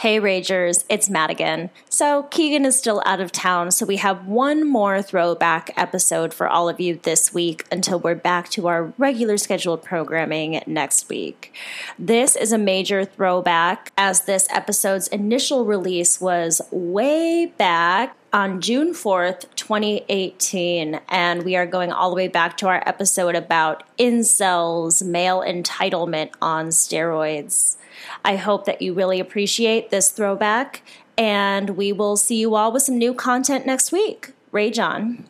Hey Ragers, it's Madigan. So Keegan is still out of town, so we have one more throwback episode for all of you this week until we're back to our regular scheduled programming next week. This is a major throwback, as this episode's initial release was way back on June 4th, 2018, and we are going all the way back to our episode about incels, male entitlement on steroids. I hope that you really appreciate this throwback, and we will see you all with some new content next week. Rage on.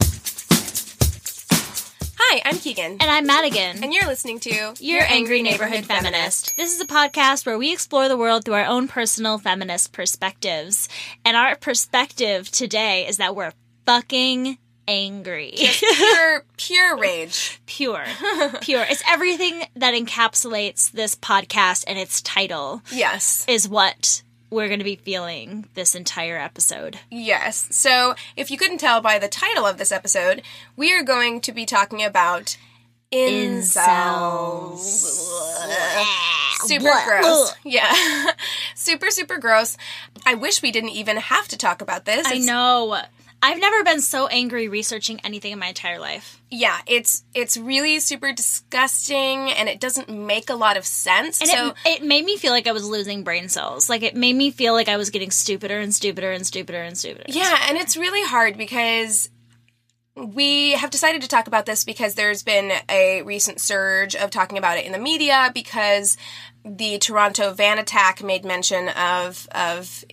Hi, I'm Keegan. And I'm Madigan. And you're listening to Your Angry Neighborhood Feminist. This is a podcast where we explore the world through our own personal feminist perspectives. And our perspective today is that we're fucking angry. Pure rage. Pure. It's everything that encapsulates this podcast and its title. Yes. Is what we're going to be feeling this entire episode. Yes. So, if you couldn't tell by the title of this episode, we are going to be talking about incels. Super gross. Yeah. Super gross. I wish we didn't even have to talk about this. I know. I've never been so angry researching anything in my entire life. Yeah, it's really super disgusting, and it doesn't make a lot of sense. And so it made me feel like I was losing brain cells. Like, it made me feel like I was getting stupider and stupider and stupider and stupider. Yeah, and it's really hard because we have decided to talk about this because there's been a recent surge of talking about it in the media because the Toronto van attack made mention of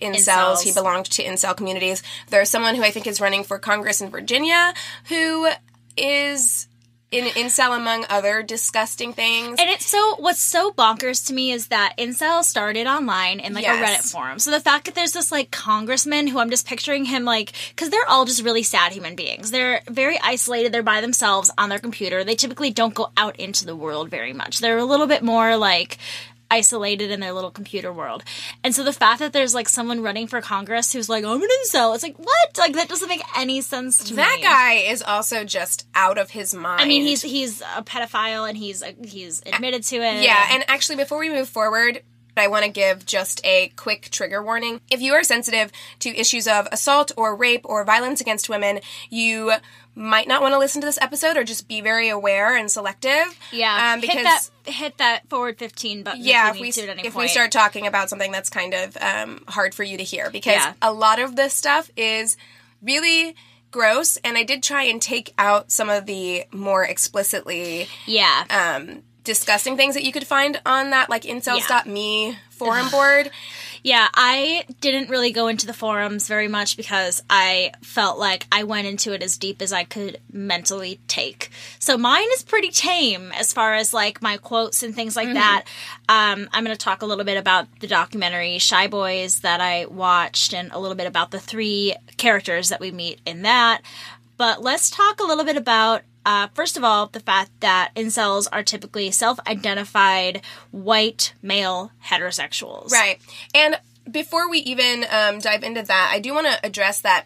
incels. He belonged to incel communities. There's someone who I think is running for Congress in Virginia who is an incel, among other disgusting things. And it's so, what's so bonkers to me is that incel started online in, like, a Reddit forum. So the fact that there's this, like, congressman who I'm just picturing him, like, because they're all just really sad human beings. They're very isolated. They're by themselves on their computer. They typically don't go out into the world very much. They're a little bit more, like, isolated in their little computer world. And so the fact that there's, like, someone running for Congress who's like, I'm an incel, it's like, what? Like, that doesn't make any sense to me. That guy is also just out of his mind. I mean, he's a pedophile, and he's admitted to it. Yeah, and actually, before we move forward, I want to give just a quick trigger warning. If you are sensitive to issues of assault or rape or violence against women, you might not want to listen to this episode, or just be very aware and selective. Yeah, because hit that forward 15 button. Yeah, if we start talking about something that's kind of hard for you to hear, because a lot of this stuff is really gross, and I did try and take out some of the more explicitly discussing things that you could find on that, like, incels.me forum board. Yeah, I didn't really go into the forums very much because I felt like I went into it as deep as I could mentally take. So mine is pretty tame as far as, like, my quotes and things like that. I'm going to talk a little bit about the documentary Shy Boys that I watched and a little bit about the three characters that we meet in that. But let's talk a little bit about, first of all, the fact that incels are typically self-identified white male heterosexuals. Right. And before we even dive into that, I do want to address that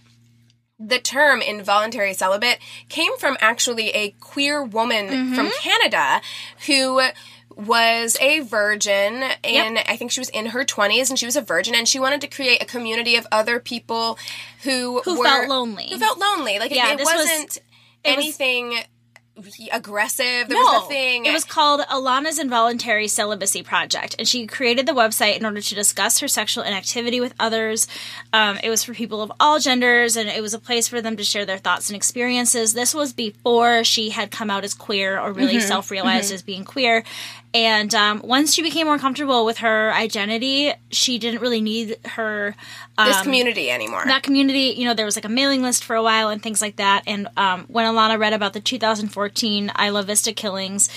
the term involuntary celibate came from actually a queer woman from Canada who was a virgin, and I think she was in her 20s, and she was a virgin, and she wanted to create a community of other people who felt lonely. Like, it wasn't... Anything aggressive. There was nothing. It was called Alana's Involuntary Celibacy Project, and she created the website in order to discuss her sexual inactivity with others. It was for people of all genders, and it was a place for them to share their thoughts and experiences. This was before she had come out as queer or really self-realized as being queer. And once she became more comfortable with her identity, she didn't really need her... this community anymore. That community, you know, there was like a mailing list for a while and things like that. And when Alana read about the 2014 Isla Vista killings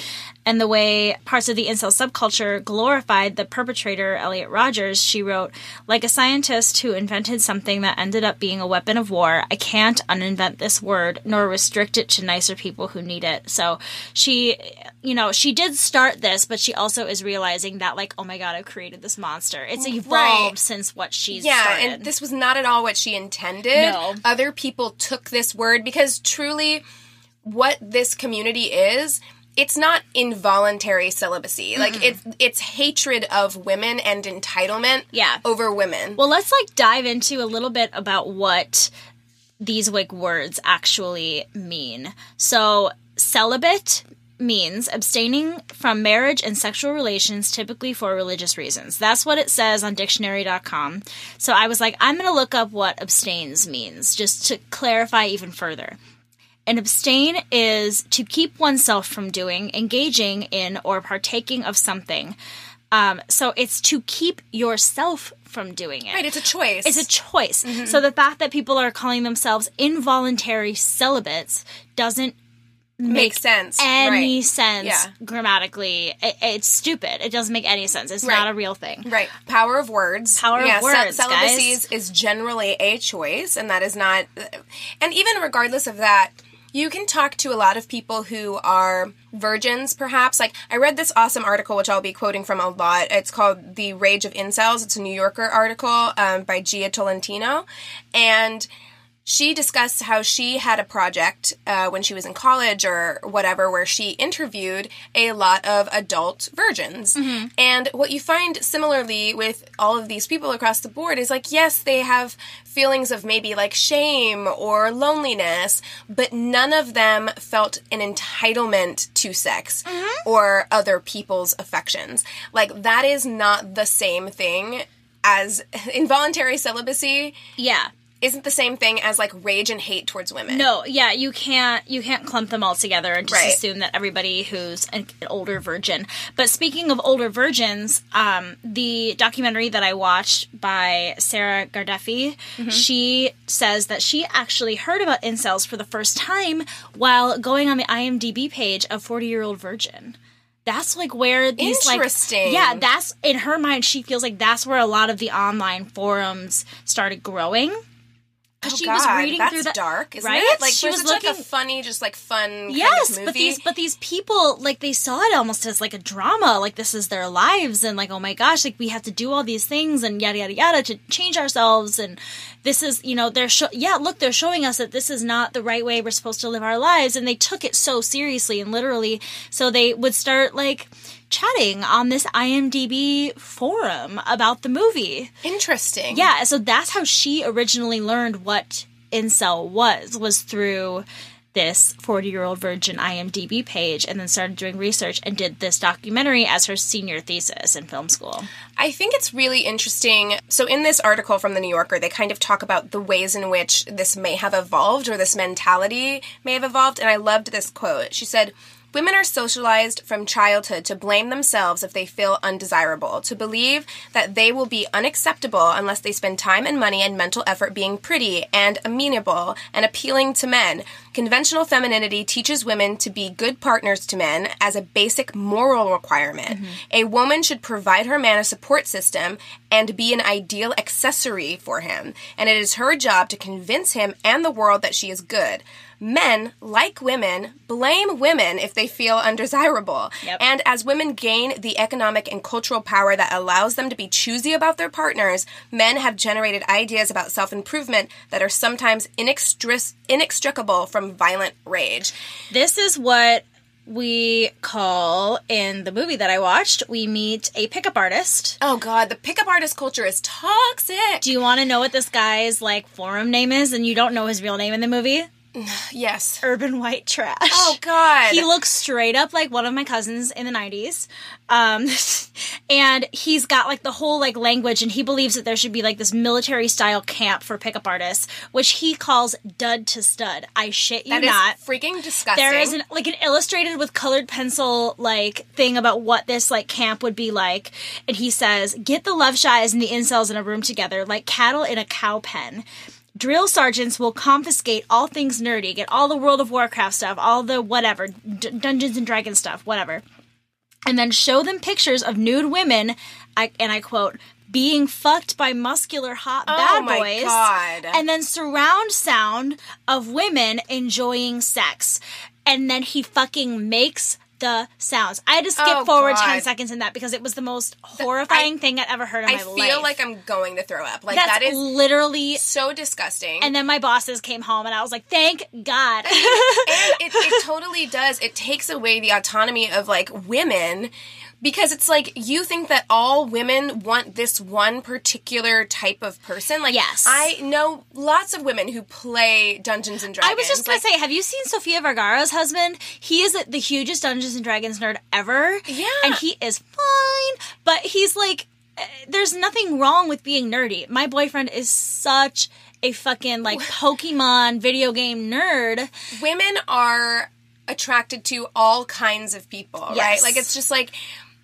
and the way parts of the incel subculture glorified the perpetrator, Elliot Rogers, she wrote, "Like a scientist who invented something that ended up being a weapon of war, I can't uninvent this word nor restrict it to nicer people who need it." So she... you know, she did start this, but she also is realizing that, like, oh my god, I've created this monster. It's evolved since what she's started. Yeah, and this was not at all what she intended. No. Other people took this word, because truly what this community is, it's not involuntary celibacy. Mm-hmm. Like, it's hatred of women and entitlement over women. Well, let's, like, dive into a little bit about what these, like, words actually mean. So, celibate... means abstaining from marriage and sexual relations, typically for religious reasons. That's what it says on dictionary.com. So I was like, I'm going to look up what abstains means, just to clarify even further. An abstain is to keep oneself from doing, engaging in, or partaking of something. So it's to keep yourself from doing it. Right, it's a choice. It's a choice. Mm-hmm. So the fact that people are calling themselves involuntary celibates doesn't make sense. Any sense grammatically. It's stupid. It doesn't make any sense. It's not a real thing. Right. Power of words. Power of words. Celibacy is generally a choice, and that is not. And even regardless of that, you can talk to a lot of people who are virgins, perhaps. Like, I read this awesome article, which I'll be quoting from a lot. It's called "The Rage of Incels." It's a New Yorker article by Gia Tolentino, and she discussed how she had a project when she was in college or whatever, where she interviewed a lot of adult virgins. Mm-hmm. And what you find similarly with all of these people across the board is, like, yes, they have feelings of maybe, like, shame or loneliness, but none of them felt an entitlement to sex or other people's affections. Like, that is not the same thing as involuntary celibacy. Yeah. Isn't the same thing as, like, rage and hate towards women. No, yeah, you can't clump them all together and just assume that everybody who's an older virgin. But speaking of older virgins, the documentary that I watched by Sarah Gardefi, she says that she actually heard about incels for the first time while going on the IMDb page of 40-Year-Old Virgin. That's, like, where these, like... Interesting. Yeah, that's... In her mind, she feels like that's where a lot of the online forums started growing. Because she was reading through that. That's dark, isn't it? Like, she was looking, like, a funny, just, like, fun kind of movie. But these people, like, they saw it almost as, like, a drama. Like, this is their lives, and, like, oh my gosh, like, we have to do all these things, and yada, yada, yada, to change ourselves, and this is, you know, they're showing us that this is not the right way we're supposed to live our lives, and they took it so seriously, and literally, so they would start, like... chatting on this IMDb forum about the movie. Interesting. Yeah, so that's how she originally learned what incel was through this 40-Year-Old Virgin IMDb page, and then started doing research and did this documentary as her senior thesis in film school. I think it's really interesting. So in this article from The New Yorker, they kind of talk about the ways in which this may have evolved, or this mentality may have evolved, and I loved this quote. She said, Women are socialized from childhood to blame themselves if they feel undesirable, to believe that they will be unacceptable unless they spend time and money and mental effort being pretty and amenable and appealing to men. Conventional femininity teaches women to be good partners to men as a basic moral requirement. Mm-hmm. A woman should provide her man a support system and be an ideal accessory for him, and it is her job to convince him and the world that she is good. Men, like women, blame women if they feel undesirable. Yep. And as women gain the economic and cultural power that allows them to be choosy about their partners, men have generated ideas about self-improvement that are sometimes inextricable from violent rage. This is what we call, in the movie that I watched, we meet a pickup artist. Oh, God. The pickup artist culture is toxic. Do you want to know what this guy's, like, forum name is and you don't know his real name in the movie? Yes. Urban white trash. Oh, God. He looks straight up like one of my cousins in the 90s. And he's got, like, the whole, like, language, and he believes that there should be, like, this military-style camp for pickup artists, which he calls dud to stud. I shit you not. That is freaking disgusting. There is, an illustrated with colored pencil, like, thing about what this, like, camp would be like. And he says, get the love shies and the incels in a room together like cattle in a cow pen. Drill sergeants will confiscate all things nerdy, get all the World of Warcraft stuff, all the whatever, Dungeons and Dragons stuff, whatever. And then show them pictures of nude women, and I quote, being fucked by muscular hot bad boys. Oh my God. And then surround sound of women enjoying sex. And then he fucking makes the sounds. I had to skip forward 10 seconds in that because it was the most horrifying thing I'd ever heard in my life. I feel like I'm going to throw up. Like, that is literally so disgusting. And then my bosses came home and I was like, thank God. And it totally does. It takes away the autonomy of, like, women. Because it's like, you think that all women want this one particular type of person. Like, yes. I know lots of women who play Dungeons and Dragons. I was just going to say, have you seen Sofia Vergara's husband? He is the hugest Dungeons and Dragons nerd ever. Yeah. And he is fine. But he's like, there's nothing wrong with being nerdy. My boyfriend is such a fucking, like, Pokemon video game nerd. Women are attracted to all kinds of people, yes, right? Like, it's just like,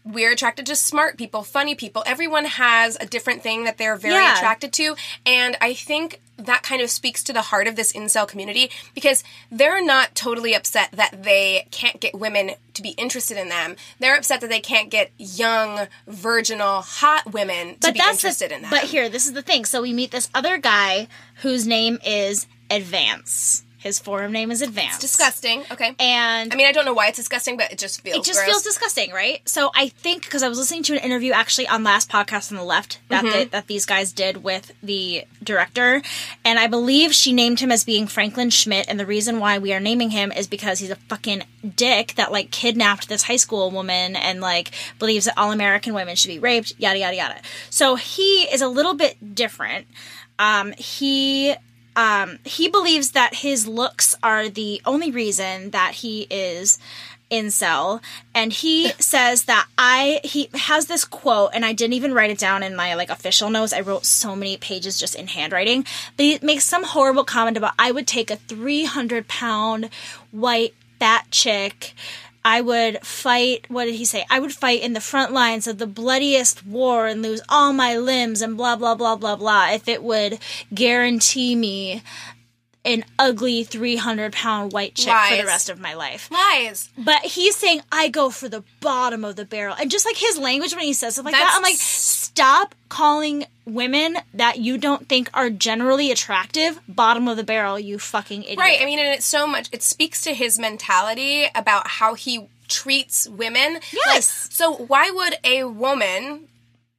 we're attracted to smart people, funny people. Everyone has a different thing that they're very attracted to. And I think that kind of speaks to the heart of this incel community, because they're not totally upset that they can't get women to be interested in them. They're upset that they can't get young, virginal, hot women to be interested in them. But here, this is the thing. So we meet this other guy whose name is Advance. His forum name is Advance. It's disgusting. Okay. And I mean, I don't know why it's disgusting, but it just feels feels disgusting, right? So I think, because I was listening to an interview actually on Last Podcast on the Left that that these guys did with the director, and I believe she named him as being Franklin Schmidt, and the reason why we are naming him is because he's a fucking dick that, like, kidnapped this high school woman and, like, believes that all American women should be raped, yada, yada, yada. So he is a little bit different. He believes that his looks are the only reason that he is incel, and he says that he has this quote, and I didn't even write it down in my, like, official notes. I wrote so many pages just in handwriting. But he makes some horrible comment about, I would take a 300-pound white fat chick. I would fight, what did he say? I would fight in the front lines of the bloodiest war and lose all my limbs and blah, blah, blah, blah, blah, if it would guarantee me an ugly 300-pound white chick for the rest of my life. Lies. But he's saying, I go for the bottom of the barrel. And just, like, his language when he says stuff like that, I'm like, stop calling women that you don't think are generally attractive bottom of the barrel, you fucking idiot. Right, I mean, and it's so much, it speaks to his mentality about how he treats women. Yes. Like, so why would a woman,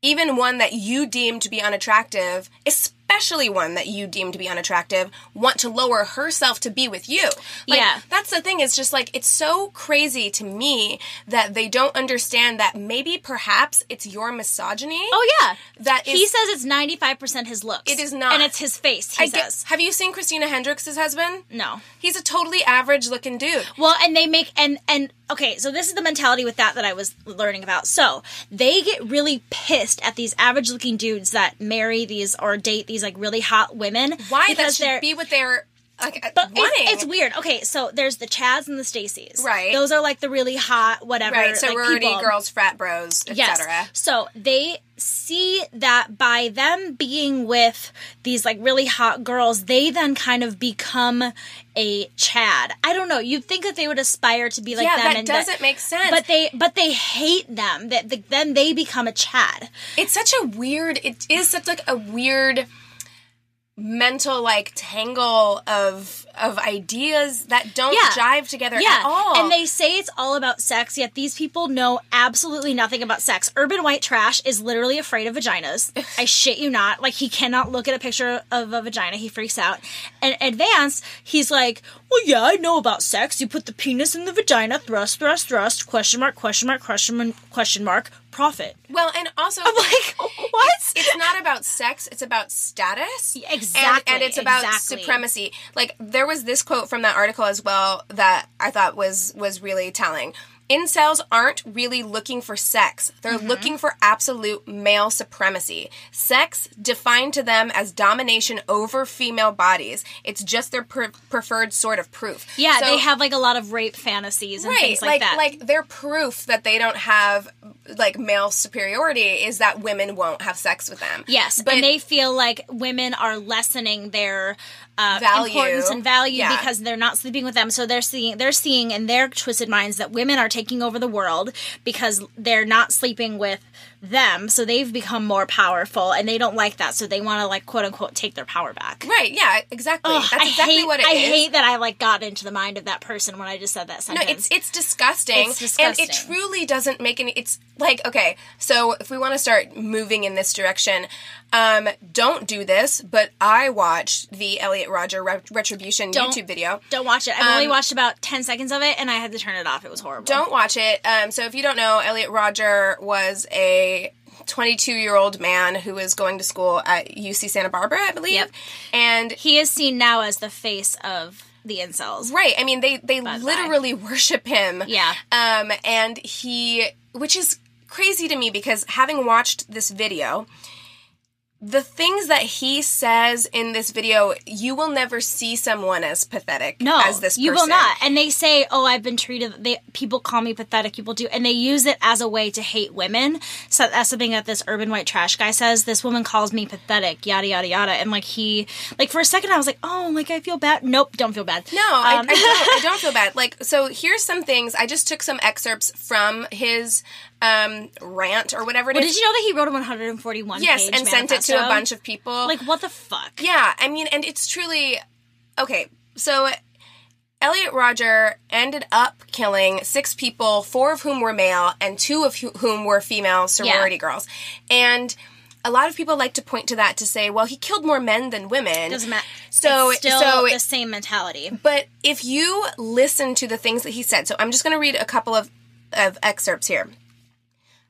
even one that you deem to be unattractive, especially one that you deem to be unattractive, want to lower herself to be with you? Like, yeah. That's the thing. It's just like, it's so crazy to me that they don't understand that maybe perhaps it's your misogyny. Oh, yeah. That is, he says it's 95% his looks. It is not. And it's his face, he says. Have you seen Christina Hendricks' husband? No. He's a totally average-looking dude. Well, and they make... Okay, so this is the mentality with that I was learning about. So, they get really pissed at these average-looking dudes that marry these or date these, like, really hot women. Why? That should be what their But it's weird. Okay, so there's the Chads and the Stacys. Right. Those are like the really hot whatever. Right, so like, sorority people. Girls, frat bros, etc. Yes. So they see that by them being with these like really hot girls, they then kind of become a Chad. I don't know. You'd think that they would aspire to be like them. Yeah, that doesn't make sense. But they hate them. Then they become a Chad. It's such a weird... It is such like a weird... mental like tangle of ideas that don't jive together at all. And they say it's all about sex, yet these people know absolutely nothing about sex. Urban white trash is literally afraid of vaginas. I shit you not. Like, he cannot look at a picture of a vagina. He freaks out. And Advanced, he's like, well, yeah, I know about sex. You put the penis in the vagina, thrust, thrust, thrust, question mark, question mark, profit. Well, and also... I'm like, what? It's not about sex. It's about status. Exactly. And it's about supremacy. Like, there was this quote from that article as well that I thought was really telling. Incels aren't really looking for sex. They're looking for absolute male supremacy. Sex defined to them as domination over female bodies. It's just their preferred sort of proof. Yeah, so, they have like a lot of rape fantasies and things like that. Like their proof that they don't have like male superiority is that women won't have sex with them. Yes, but, and they feel like women are lessening their importance and value because they're not sleeping with them. So they're seeing in their twisted minds that women are taking over the world because they're not sleeping with them, so they've become more powerful, and they don't like that, so they want to, like, quote-unquote, take their power back. Right, yeah, exactly. Ugh, That's exactly what it is. I hate that I, like, got into the mind of that person when I just said that sentence. No, it's disgusting. It's disgusting. And it truly doesn't make any... It's, like, okay, so if we want to start moving in this direction, don't do this, but I watched the Elliot Rogers Retribution YouTube video. Don't watch it. I've only watched about 10 seconds of it, and I had to turn it off. It was horrible. Don't watch it. So if you don't know, Elliot Rogers was a 22-year-old man who is going to school at UC Santa Barbara, I believe. Yep. And he is seen now as the face of the incels. Right. I mean, they literally worship him. Yeah. And he... Which is crazy to me because having watched this video... The things that he says in this video, you will never see someone as pathetic as this person. No, you will not. And they say, oh, I've been treated... people call me pathetic, people do. And they use it as a way to hate women. So that's something that this urban white trash guy says. This woman calls me pathetic, yada, yada, yada. And, like, he... Like, for a second, I was like, oh, like, I feel bad. Nope, don't feel bad. No, I don't feel bad. Like, so here's some things. I just took some excerpts from his... rant or whatever it is. Did you know that he wrote a 141-page manifesto? Yes, and sent it to a bunch of people. Like, what the fuck? Yeah, I mean, and it's truly... Okay, so Elliot Rogers ended up killing 6 people, 4 of whom were male, and 2 of whom were female sorority girls. And... A lot of people like to point to that to say, well, he killed more men than women. Doesn't matter. So it's still the same mentality. But if you listen to the things that he said... So I'm just going to read a couple of excerpts here.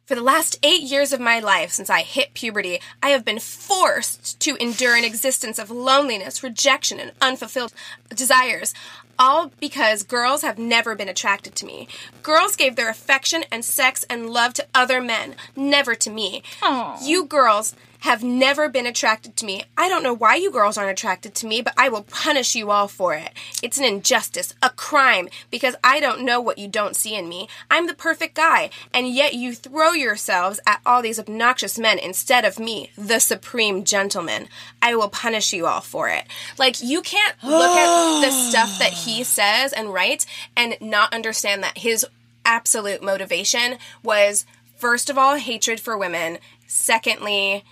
For the last 8 years of my life, since I hit puberty, I have been forced to endure an existence of loneliness, rejection, and unfulfilled desires, all because girls have never been attracted to me. Girls gave their affection and sex and love to other men, never to me. Aww. You girls have never been attracted to me. I don't know why you girls aren't attracted to me, but I will punish you all for it. It's an injustice, a crime, because I don't know what you don't see in me. I'm the perfect guy, and yet you throw yourselves at all these obnoxious men instead of me, the supreme gentleman. I will punish you all for it. Like, you can't look at the stuff that he says and writes and not understand that his absolute motivation was, first of all, hatred for women, secondly...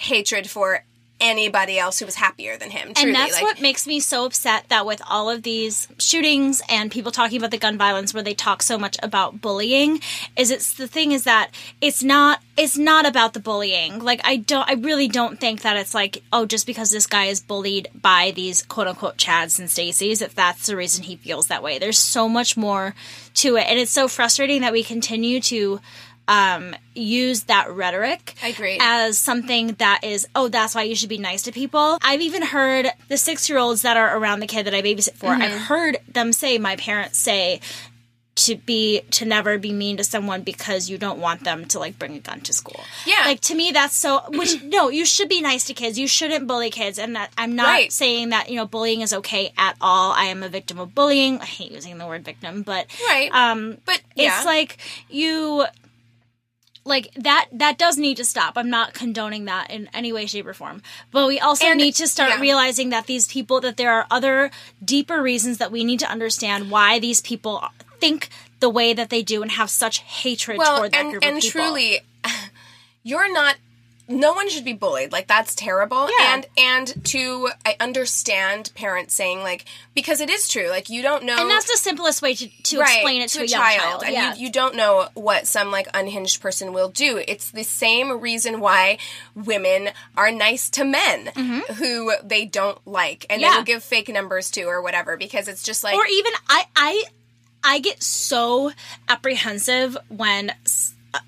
hatred for anybody else who was happier than him, truly. And that's like, what makes me so upset that with all of these shootings and people talking about the gun violence where they talk so much about bullying, is it's the thing is that it's not about the bullying. Like, I really don't think that it's like, oh, just because this guy is bullied by these quote-unquote Chads and Stacys, if that's the reason he feels that way. There's so much more to it, and it's so frustrating that we continue to... use that rhetoric as something that is, oh, that's why you should be nice to people. I've even heard the 6-year-olds that are around the kid that I babysit for, I've heard them say, my parents say to never be mean to someone because you don't want them to, like, bring a gun to school. Yeah. Like, to me, that's so... Which, no, you should be nice to kids. You shouldn't bully kids. And that, I'm not saying that, you know, bullying is okay at all. I am a victim of bullying. I hate using the word victim, but... Right. But, yeah. It's like, you... Like, that does need to stop. I'm not condoning that in any way, shape, or form. But we also need to start realizing that these people, that there are other deeper reasons that we need to understand why these people think the way that they do and have such hatred toward that group of people. And truly, you're not... No one should be bullied. Like, that's terrible. Yeah. And I understand parents saying, like, because it is true. Like, you don't know... And that's the simplest way to explain it to a young child. And you don't know what some, like, unhinged person will do. It's the same reason why women are nice to men mm-hmm. who they don't like. And they will give fake numbers to or whatever, because it's just like... Or even... I get so apprehensive when...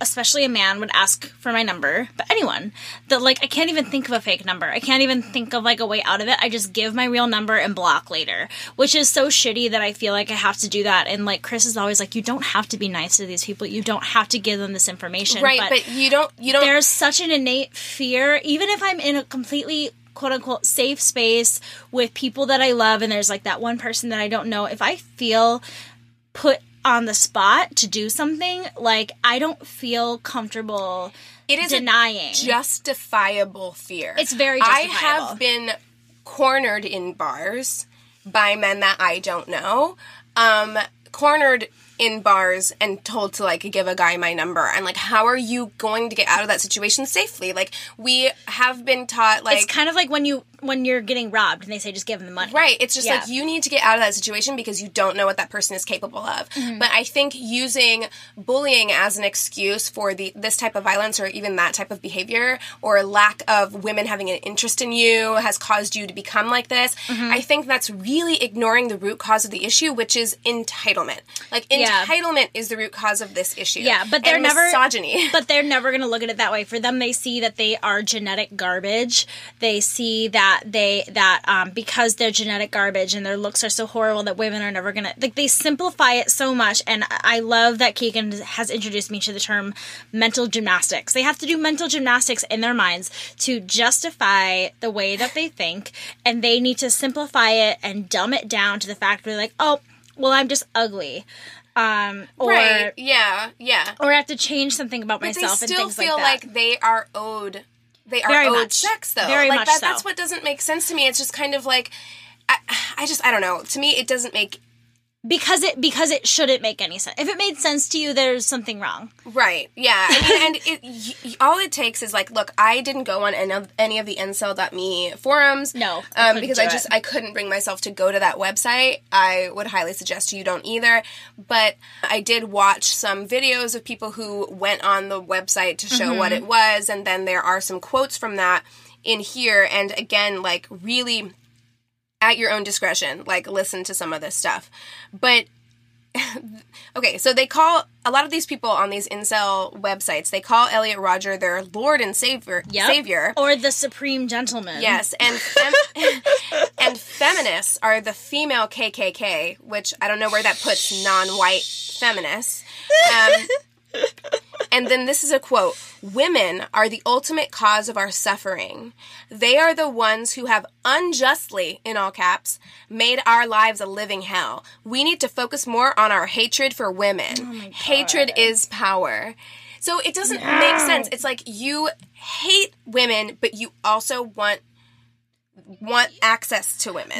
especially a man would ask for my number, but anyone, that, like, I can't even think of a fake number. I can't even think of, like, a way out of it. I just give my real number and block later, which is so shitty that I feel like I have to do that. And, like, Chris is always like, you don't have to be nice to these people. You don't have to give them this information. Right, but you don't... There's such an innate fear, even if I'm in a completely... quote-unquote safe space with people that I love, and there's, like, that one person that I don't know. If I feel put on the spot to do something, like, I don't feel comfortable denying. It is a justifiable fear. It's very justifiable. I have been cornered in bars by men that I don't know. Cornered in bars and told to, like, give a guy my number. I'm like, how are you going to get out of that situation safely? Like, we have been taught, like... It's kind of like when you're getting robbed and they say just give them the money. Right. It's just like, you need to get out of that situation because you don't know what that person is capable of. Mm-hmm. But I think using bullying as an excuse for this type of violence or even that type of behavior or lack of women having an interest in you has caused you to become like this. Mm-hmm. I think that's really ignoring the root cause of the issue, which is entitlement. Like, entitlement is the root cause of this issue. Yeah, but they're never misogyny. But they're never going to look at it that way. For them, they see that they are genetic garbage. They see that because they're genetic garbage and their looks are so horrible that women are never going to, like, they simplify it so much. And I love that Keegan has introduced me to the term mental gymnastics. They have to do mental gymnastics in their minds to justify the way that they think, and they need to simplify it and dumb it down to the fact where they're like, oh, well, I'm just ugly. Or I have to change something about myself and things like that. But they still feel like they are owed. They are owed sex, though. Very much so. That's what doesn't make sense to me. It's just kind of like, I don't know. To me, it doesn't make... Because it shouldn't make any sense. If it made sense to you, there's something wrong. Right, yeah. All it takes is, like, look, I didn't go on any of the incel.me forums. No, because I couldn't bring myself to go to that website. I would highly suggest you don't either. But I did watch some videos of people who went on the website to show mm-hmm. what it was, and then there are some quotes from that in here. And again, like, really... at your own discretion, like, listen to some of this stuff. But, okay, so they call, a lot of these people on these incel websites, they call Elliot Rogers their lord and savior. Or the supreme gentleman. Yes, and and feminists are the female KKK, which I don't know where that puts non-white feminists. And then this is a quote, "Women are the ultimate cause of our suffering. They are the ones who have unjustly, in all caps, made our lives a living hell. We need to focus more on our hatred for women. Oh my God. Hatred is power." So it doesn't make sense. It's like you hate women, but you also want access to women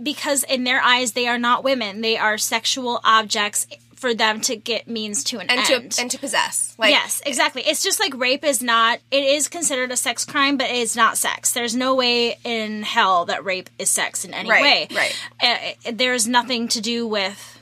because in their eyes they are not women. They are sexual objects for them to get means to an end. And to possess. Like, yes, exactly. It's just like rape is not... It is considered a sex crime, but it is not sex. There's no way in hell that rape is sex in any way. Right. There's nothing to do with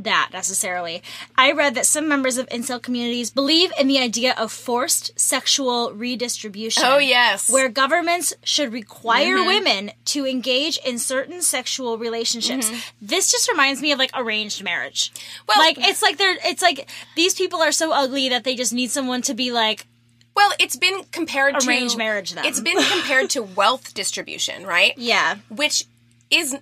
that, necessarily. I read that some members of incel communities believe in the idea of forced sexual redistribution. Oh, yes. Where governments should require mm-hmm. women to engage in certain sexual relationships. Mm-hmm. This just reminds me of, like, arranged marriage. Well, like, it's like these people are so ugly that they just need someone to be like... Well, it's been compared to... Arranged marriage, then. It's been compared to wealth distribution, right? Yeah. Which is...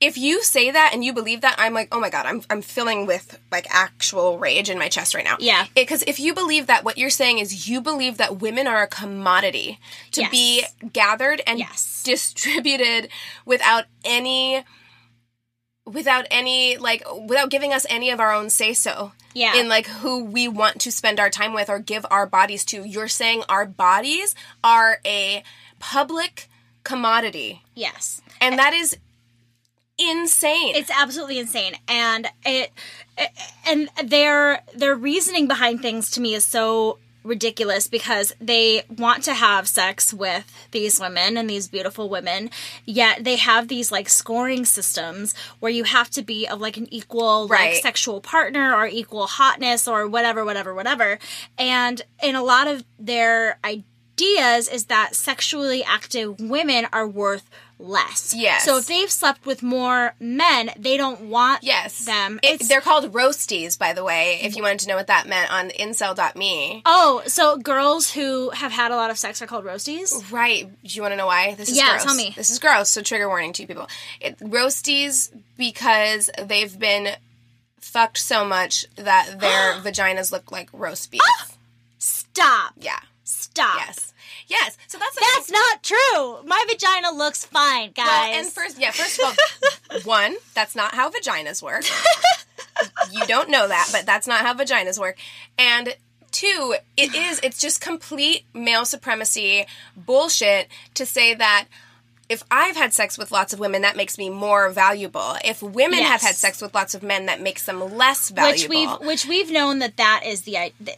if you say that and you believe that, I'm like, oh my God, I'm filling with like actual rage in my chest right now. Yeah. Because if you believe that, what you're saying is you believe that women are a commodity to yes. be gathered and yes. distributed without giving us any of our own say-so. Yeah. In, like, who we want to spend our time with or give our bodies to. You're saying our bodies are a public commodity. Yes. And that is insane. It's absolutely insane. And their reasoning behind things, to me, is so ridiculous, because they want to have sex with these women and these beautiful women, yet they have these like scoring systems where you have to be of like an equal right. like sexual partner or equal hotness or whatever. And in a lot of their ideas is that sexually active women are worth less. Yes. So if they've slept with more men, they don't want yes. them. They're called roasties, by the way, if you wanted to know what that meant on incel.me. Oh, so girls who have had a lot of sex are called roasties? Right. Do you want to know why? This is gross. Yeah, tell me. This is gross, so trigger warning to you people. Roasties, because they've been fucked so much that their vaginas look like roast beef. Stop. Yeah. Stop. Yes. Yes. So that's not true. My vagina looks fine, guys. Well, and first of all, one, that's not how vaginas work. You don't know that, but that's not how vaginas work. And two, it's just complete male supremacy bullshit to say that if I've had sex with lots of women, that makes me more valuable. If women yes. have had sex with lots of men, that makes them less valuable. Which we've known that is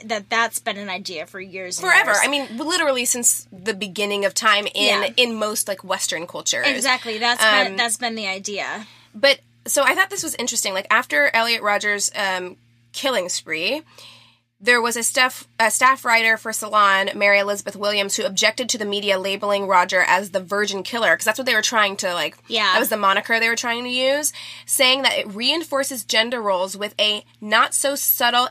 that's been an idea for years. Forever. Years. I mean, literally since the beginning of time in most like Western cultures. Exactly. That's been the idea. But so I thought this was interesting. Like after Elliot Rogers' killing spree, there was a staff writer for Salon, Mary Elizabeth Williams, who objected to the media labeling Roger as the virgin killer, because that's what they were trying to, like, yeah. that was the moniker they were trying to use, saying that it reinforces gender roles with a not-so-subtle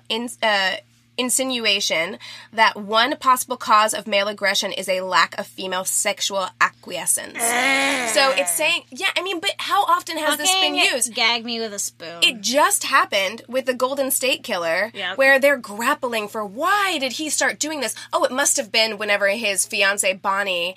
insinuation that one possible cause of male aggression is a lack of female sexual acquiescence. So it's saying, yeah, I mean, but how often has this been used? Gag me with a spoon. It just happened with the Golden State Killer, yep. where they're grappling for why did he start doing this? Oh, it must have been whenever his fiancee Bonnie,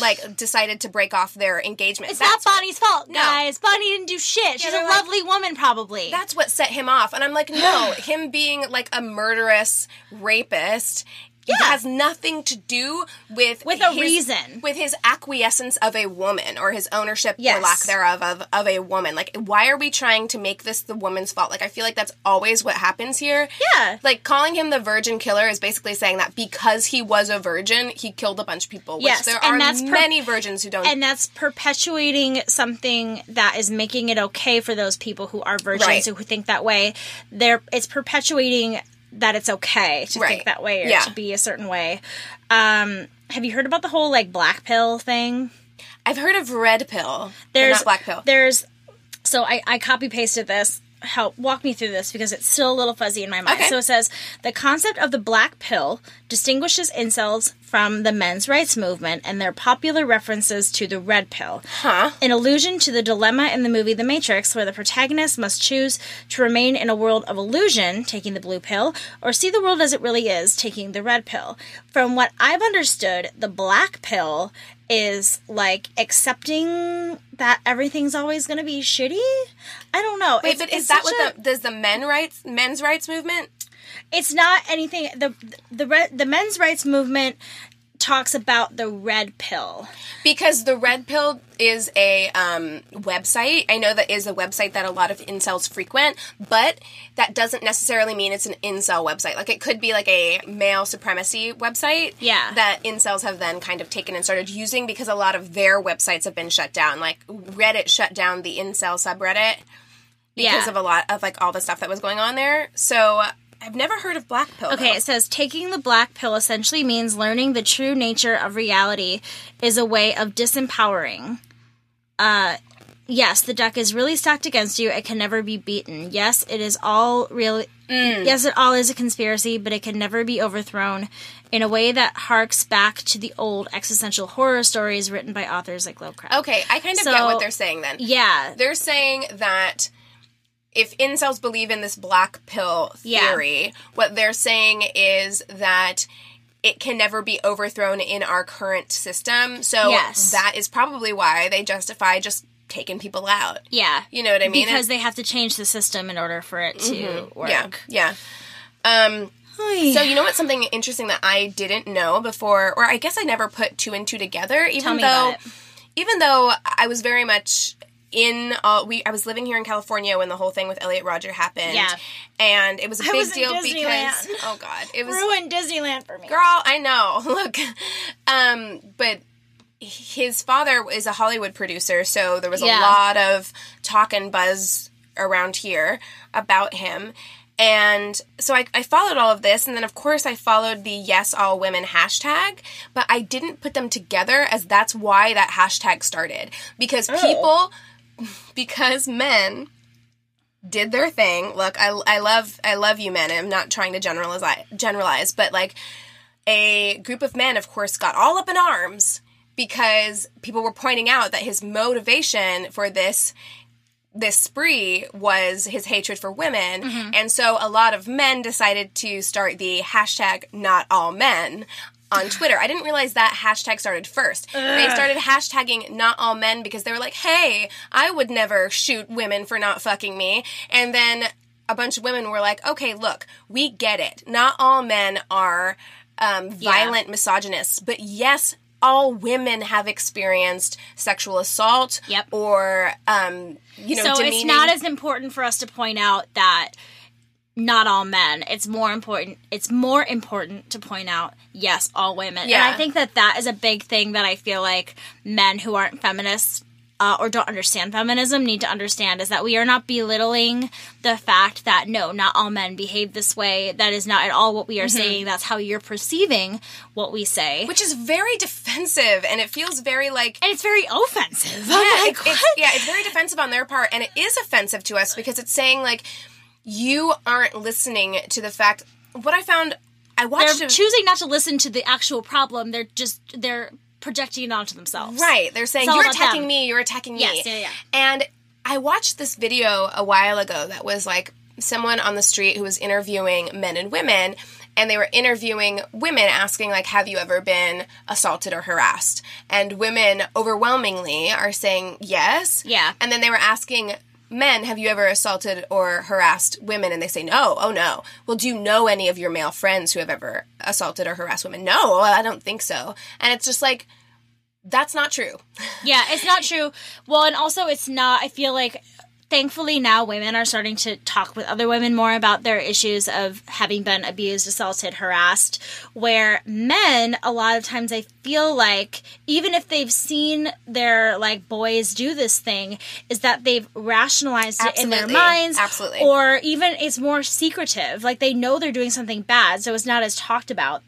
like, decided to break off their engagement. It's not Bonnie's fault, guys. No. Bonnie didn't do shit. She's a lovely woman, probably. That's what set him off. And I'm like, no, him being like a murderous rapist. Yeah. It has nothing to do with his acquiescence of a woman or his ownership yes. or lack thereof of a woman. Like, why are we trying to make this the woman's fault? Like, I feel like that's always what happens here. Yeah. Like, calling him the virgin killer is basically saying that because he was a virgin, he killed a bunch of people. Which yes. there and are that's many virgins who don't. And that's perpetuating something that is making it okay for those people who are virgins right. who think that way. It's perpetuating that it's okay to right. think that way or yeah. to be a certain way. Have you heard about the whole, like, black pill thing? I've heard of red pill. There's not black pill. So I copy-pasted this. Help walk me through this because it's still a little fuzzy in my mind. Okay. So it says, the concept of the black pill distinguishes incels from the men's rights movement and their popular references to the red pill. Huh. An allusion to the dilemma in the movie The Matrix, where the protagonist must choose to remain in a world of illusion, taking the blue pill, or see the world as it really is, taking the red pill. From what I've understood, the black pill is, like, accepting that everything's always going to be shitty? I don't know. Wait, but is that what does the men's rights movement? It's not anything. The men's rights movement talks about the red pill. Because the red pill is a website. I know that is a website that a lot of incels frequent, but that doesn't necessarily mean it's an incel website. Like, it could be like a male supremacy website yeah. that incels have then kind of taken and started using because a lot of their websites have been shut down. Like, Reddit shut down the incel subreddit because yeah. of a lot of, like, all the stuff that was going on there. So I've never heard of black pill. Okay, it says, taking the black pill essentially means learning the true nature of reality is a way of disempowering Yes, the deck is really stacked against you. It can never be beaten. Yes, it is all real. Yes, it all is a conspiracy, but it can never be overthrown in a way that harks back to the old existential horror stories written by authors like Lovecraft. Okay, I kind of get what they're saying then. Yeah. They're saying that if incels believe in this black pill theory, what they're saying is that it can never be overthrown in our current system. So that is probably why they justify just taking people out. Yeah. You know what I mean? Because they have to change the system in order for it to work. Yeah. So you know what? Something interesting that I didn't know before, or I guess I never put two and two together, even though I was very much I was living here in California when the whole thing with Elliot Rogers happened. Yeah. And it was a big deal because oh god, it was ruined Disneyland for me. Girl, I know. Look. But his father is a Hollywood producer, so there was a lot of talk and buzz around here about him. And so I followed all of this, and then, of course, I followed the Yes All Women hashtag, but I didn't put them together as that's why that hashtag started. Because because men did their thing. Look, I love you men, and I'm not trying to generalize, but, like, a group of men, of course, got all up in arms because people were pointing out that his motivation for this spree was his hatred for women, and so a lot of men decided to start the hashtag Not All Men on Twitter. I didn't realize that hashtag started first. They started hashtagging Not All Men because they were like, hey, I would never shoot women for not fucking me. And then a bunch of women were like, okay, look, we get it. Not all men are violent misogynists, but yes, all women have experienced sexual assault or, demeaning. It's not as important for us to point out that not all men. It's more important to point out, yes, all women. Yeah. And I think that is a big thing that I feel like men who aren't feminists or don't understand feminism need to understand, is that we are not belittling the fact that, no, not all men behave this way. That is not at all what we are saying. That's how you're perceiving what we say. Which is very defensive, and it feels very like... And it's very offensive. Yeah, it's very defensive on their part, and it is offensive to us because it's saying, like, you aren't listening to the fact... What I found... They're choosing not to listen to the actual problem. They're projecting it onto themselves. Right. They're saying, you're attacking me, you're attacking me. Yes, yeah. And I watched this video a while ago that was like someone on the street who was interviewing men and women, and they were interviewing women asking, like, have you ever been assaulted or harassed? And women overwhelmingly are saying yes. Yeah. And then they were asking men, have you ever assaulted or harassed women? And they say no. Oh, no. Well, do you know any of your male friends who have ever assaulted or harassed women? No, I don't think so. And it's just like, that's not true. Yeah, it's not true. Well, and also it's not, I feel like, thankfully now women are starting to talk with other women more about their issues of having been abused, assaulted, harassed, where men, a lot of times I feel like, even if they've seen their, like, boys do this thing, is that they've rationalized it in their minds. Absolutely. Or even it's more secretive. Like, they know they're doing something bad, so it's not as talked about.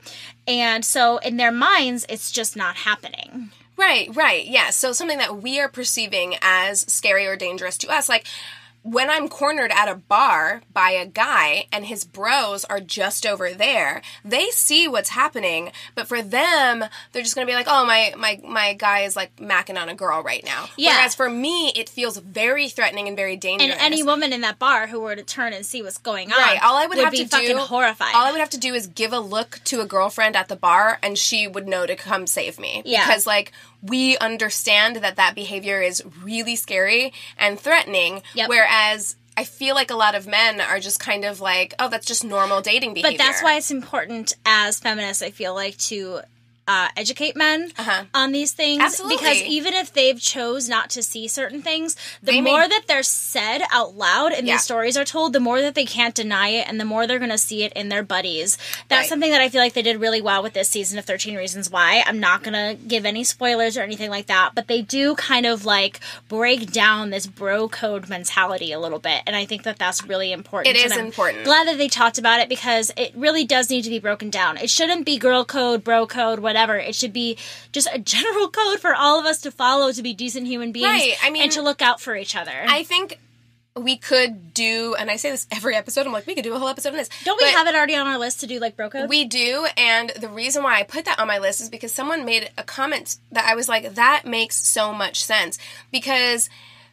And so in their minds, it's just not happening. Right, yeah. So something that we are perceiving as scary or dangerous to us, like, when I'm cornered at a bar by a guy and his bros are just over there, they see what's happening, but for them, they're just going to be like, oh, my guy is, like, macking on a girl right now. Yeah. Whereas for me, it feels very threatening and very dangerous. And any woman in that bar who were to turn and see what's going on All I would have to do is give a look to a girlfriend at the bar, and she would know to come save me. Yeah. Because, like... we understand that behavior is really scary and threatening, whereas I feel like a lot of men are just kind of like, oh, that's just normal dating behavior. But that's why it's important as feminists, I feel like, to educate men on these things. Absolutely. Because even if they've chose not to see certain things, the more that they're said out loud and these stories are told, the more that they can't deny it and the more they're going to see it in their buddies. That's something that I feel like they did really well with this season of 13 Reasons Why. I'm not going to give any spoilers or anything like that, but they do kind of, like, break down this bro code mentality a little bit, and I think that that's really important. It is important. Glad that they talked about it because it really does need to be broken down. It shouldn't be girl code, bro code, whatever. whatever. It should be just a general code for all of us to follow to be decent human beings, right. I mean, and to look out for each other. I think we could do, and I say this every episode, I'm like, we could do a whole episode on this. Don't we have it already on our list to do, like, bro code? We do, and the reason why I put that on my list is because someone made a comment that I was like, that makes so much sense. Because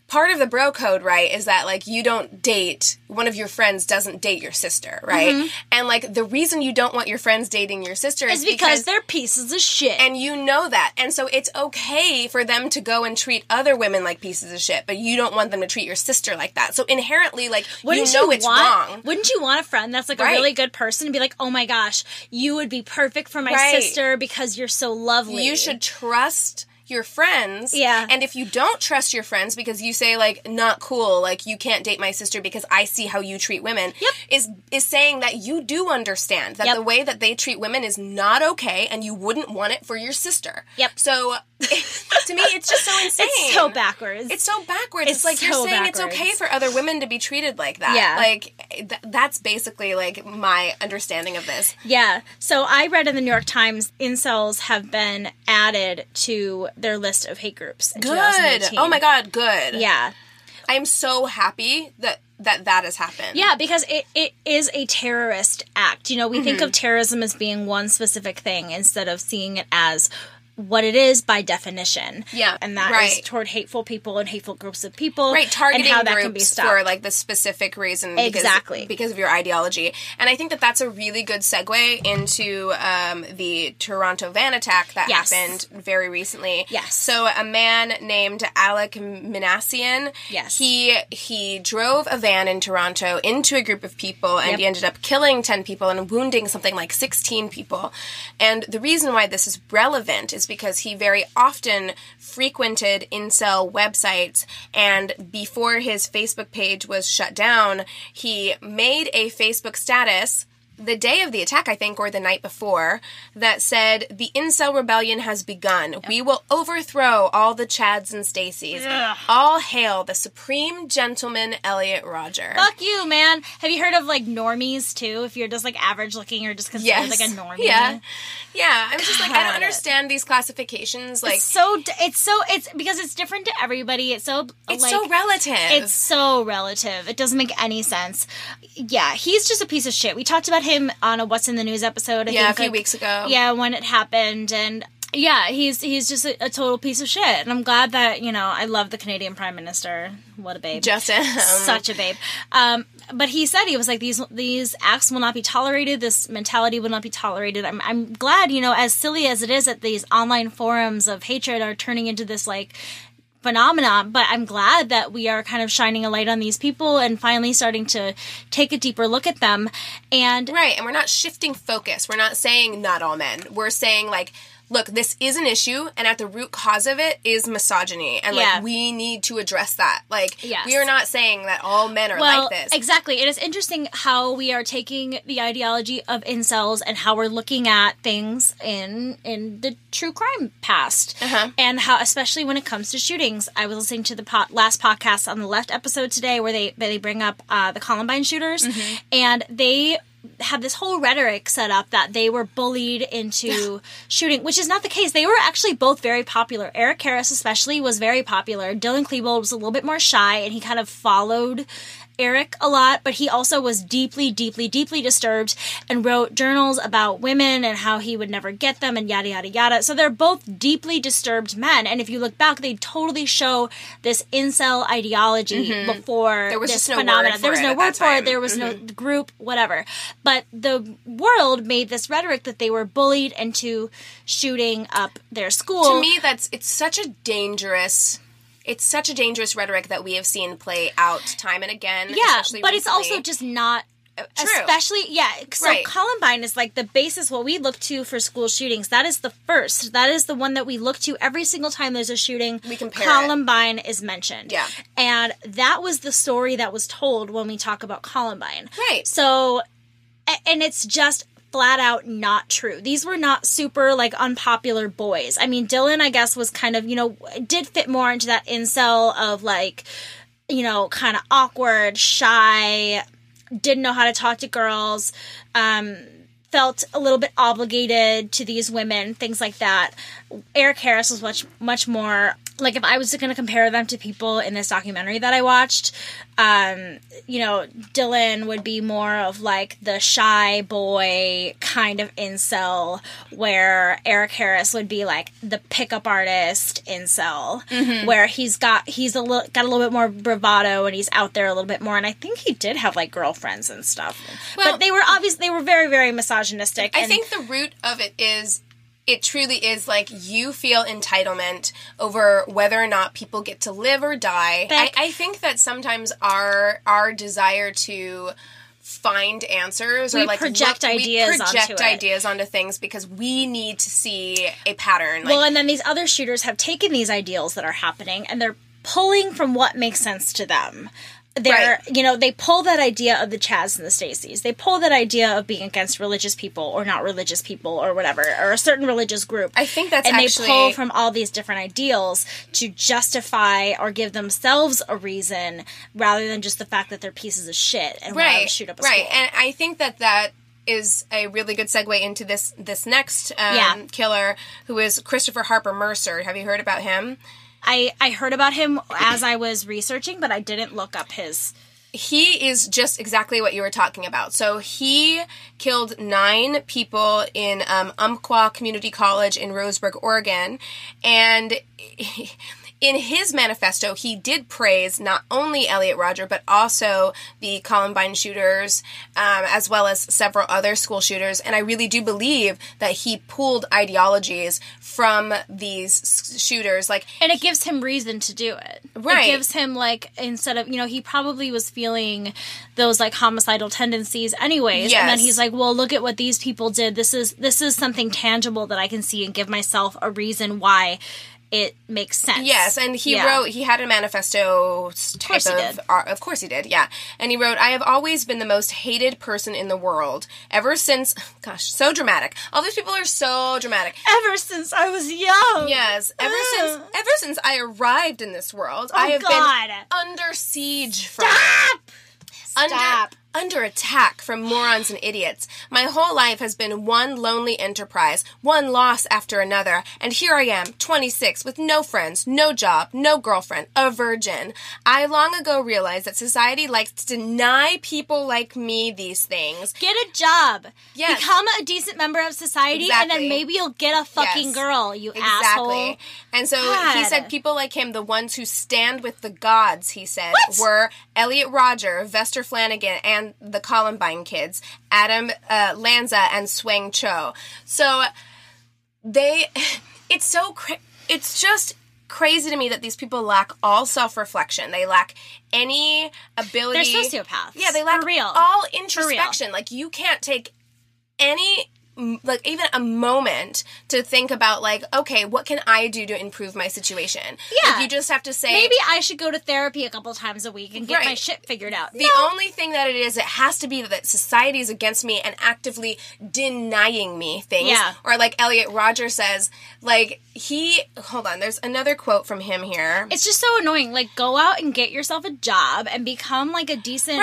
part of the bro code, right, is that, like, you don't date, one of your friends doesn't date your sister, right? Mm-hmm. And, like, the reason you don't want your friends dating your sister is because they're pieces of shit. And you know that. And so it's okay for them to go and treat other women like pieces of shit, but you don't want them to treat your sister like that. So inherently, like, you know it's wrong. Wouldn't you want a friend that's, like, right. a really good person and be like, oh my gosh, you would be perfect for my right. sister because you're so lovely. You should trust your friends. Yeah. And if you don't trust your friends because you say, like, not cool, like, you can't date my sister because I see how you treat women, yep. is saying that you do understand that yep. the way that they treat women is not okay and you wouldn't want it for your sister. Yep. So, to me, it's just so insane. It's so backwards. It's like, so you're saying backwards. It's okay for other women to be treated like that. Yeah. Like, that's basically, like, my understanding of this. Yeah. So, I read in the New York Times, incels have been added to their list of hate groups in 2018. Oh my god, good. Yeah. I am so happy that has happened. Yeah, because it is a terrorist act. You know, we mm-hmm. think of terrorism as being one specific thing instead of seeing it as what it is by definition. Yeah. And that right. is toward hateful people and hateful groups of people. Right, targeting and how that groups can be stopped. For, like, the specific reason. Exactly. Because of your ideology. And I think that that's a really good segue into the Toronto van attack that yes. happened very recently. Yes. So a man named Alec Minassian, yes. he drove a van in Toronto into a group of people, and yep. he ended up killing 10 people and wounding something like 16 people. And the reason why this is relevant is because he very often frequented incel websites, and before his Facebook page was shut down, he made a Facebook status the day of the attack, I think, or the night before, that said, "The incel rebellion has begun. Yep. We will overthrow all the Chads and Stacys. Ugh. All hail the supreme gentleman, Elliot Rogers." Fuck you, man. Have you heard of, like, normies, too? If you're just, like, average-looking, you're just considered, yes. like, a normie. Yeah. Yeah. I'm just like, I don't understand these classifications. Like, it's because it's different to everybody. It's so relative. It doesn't make any sense. Yeah. He's just a piece of shit. We talked about him on a What's in the News episode. I think a few weeks ago. Yeah, when it happened. And yeah, he's just a total piece of shit. And I'm glad that, you know, I love the Canadian Prime Minister. What a babe. Justin. Such a babe. But he said, he was like, these acts will not be tolerated. This mentality will not be tolerated. I'm glad, you know, as silly as it is that these online forums of hatred are turning into this, like, phenomenon, but I'm glad that we are kind of shining a light on these people and finally starting to take a deeper look at them. And right, and we're not shifting focus. We're not saying not all men. We're saying, like, look, this is an issue, and at the root cause of it is misogyny, and, yeah. like, we need to address that. Like, yes. we are not saying that all men are like this. Exactly. It is interesting how we are taking the ideology of incels and how we're looking at things in the true crime past, uh-huh. and how, especially when it comes to shootings. I was listening to the Last Podcast on the Left episode today, where they bring up the Columbine shooters, mm-hmm. and they had this whole rhetoric set up that they were bullied into shooting, which is not the case. They were actually both very popular. Eric Harris especially was very popular. Dylan Klebold was a little bit more shy, and he kind of followed Eric a lot, but he also was deeply, deeply, deeply disturbed and wrote journals about women and how he would never get them and yada, yada, yada. So they're both deeply disturbed men. And if you look back, they totally show this incel ideology mm-hmm. before there was this phenomenon. There was no word for it. There was mm-hmm. no group, whatever. But the world made this rhetoric that they were bullied into shooting up their school. To me, it's such a dangerous rhetoric that we have seen play out time and again. Yeah, but recently. It's also just not true. Especially, yeah. So right. Columbine is like the basis, what we look to for school shootings. That is the first. That is the one that we look to every single time there's a shooting. We compare Columbine is mentioned. Yeah. And that was the story that was told when we talk about Columbine. Right. So, and it's just flat out not true. These were not super, like, unpopular boys. I mean, Dylan, I guess, was kind of, you know, did fit more into that incel of, like, you know, kind of awkward, shy, didn't know how to talk to girls, felt a little bit obligated to these women, things like that. Eric Harris was much more, like, if I was going to compare them to people in this documentary that I watched, Dylan would be more of, like, the shy boy kind of incel, where Eric Harris would be, like, the pickup artist incel, mm-hmm. where he's got a little bit more bravado and he's out there a little bit more, and I think he did have, like, girlfriends and stuff. Well, but they were very, very misogynistic. I think the root of it is, it truly is, like, you feel entitlement over whether or not people get to live or die. I think that sometimes our desire to find answers we project ideas onto things because we need to see a pattern. Well, and then these other shooters have taken these ideals that are happening and they're pulling from what makes sense to them. They pull that idea of the Chads and the Stacys. They pull that idea of being against religious people or not religious people or whatever, or a certain religious group. I think that's actually... And they pull from all these different ideals to justify or give themselves a reason rather than just the fact that they're pieces of shit and want to shoot up a school. Right, and I think that is a really good segue into this next killer, who is Christopher Harper Mercer. Have you heard about him? I heard about him as I was researching, but I didn't look up his... He is just exactly what you were talking about. So he killed 9 people in Umpqua Community College in Roseburg, Oregon. And in his manifesto, he did praise not only Elliot Rodger, but also the Columbine shooters, as well as several other school shooters. And I really do believe that he pulled ideologies from these shooters. And it gives him reason to do it. Right. It gives him, instead of... he probably was feeling those homicidal tendencies anyways. Yes. And then he's like, well, look at what these people did. This is something tangible that I can see and give myself a reason why it makes sense. Yes, and he had a manifesto type of... Of course he did, yeah. And he wrote, I have always been the most hated person in the world. Ever since... Gosh, so dramatic. All these people are so dramatic. Ever since I was young. Yes. Ever since I arrived in this world, I have been under siege from... Stop! Under attack from morons and idiots. My whole life has been one lonely enterprise, one loss after another, and here I am, 26, with no friends, no job, no girlfriend, a virgin. I long ago realized that society likes to deny people like me these things. Get a job. Yes. Become a decent member of society, exactly. And then maybe you'll get a fucking girl, you asshole. And so he said people like him, the ones who stand with the gods, he said, were Elliot Rodger, Vester Flanagan, and the Columbine kids, Adam Lanza and Swang Cho. So it's just crazy to me that these people lack all self-reflection. They lack any ability. They're sociopaths. Yeah, they lack all introspection. For real. You can't take any... even a moment to think about, okay, what can I do to improve my situation? Yeah. You just have to say... Maybe I should go to therapy a couple times a week and get my shit figured out. The only thing that it has to be that society is against me and actively denying me things. Yeah. Or Elliot Rodgers says, hold on, there's another quote from him here. It's just so annoying. Go out and get yourself a job and become, a decent,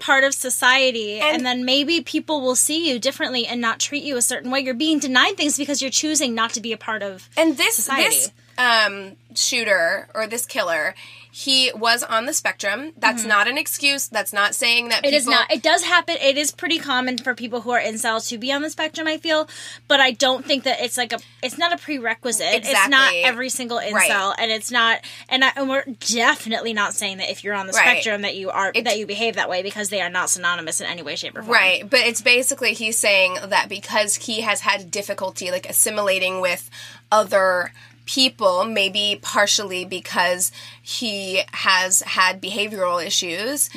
part of society. And then maybe people will see you differently and not treat you a certain way. You're being denied things because you're choosing not to be a part of society. This shooter or this killer, he was on the spectrum. That's not an excuse. That's not saying that people... It is not. It does happen. It is pretty common for people who are incels to be on the spectrum, I feel, but I don't think that it's it's not a prerequisite. Exactly. It's not every single incel, and it's not... And we're definitely not saying that if you're on the spectrum that you are... that you behave that way, because they are not synonymous in any way, shape, or form. Right, but it's basically he's saying that because he has had difficulty, assimilating with other... people, maybe partially because he has had behavioral issues,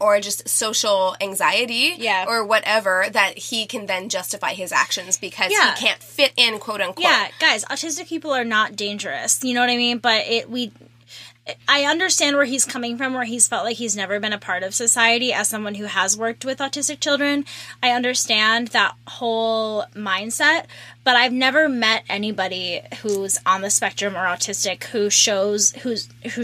or just social anxiety, or whatever, that he can then justify his actions because he can't fit in, quote unquote. Yeah, guys, autistic people are not dangerous. You know what I mean? But I understand where he's coming from, where he's felt like he's never been a part of society as someone who has worked with autistic children. I understand that whole mindset, but I've never met anybody who's on the spectrum or autistic who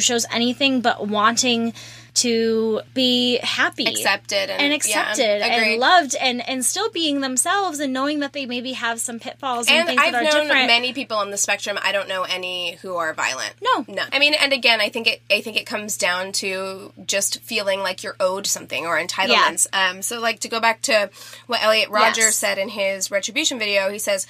shows anything but wanting to be happy, accepted and loved, and still being themselves and knowing that they maybe have some pitfalls and things that are different. And I've known many people on the spectrum. I don't know any who are violent. No, none. I mean, and again, I think it comes down to just feeling like you're owed something or entitlements. Yeah. So like to go back to what Elliot Rogers said in his Retribution video, he says,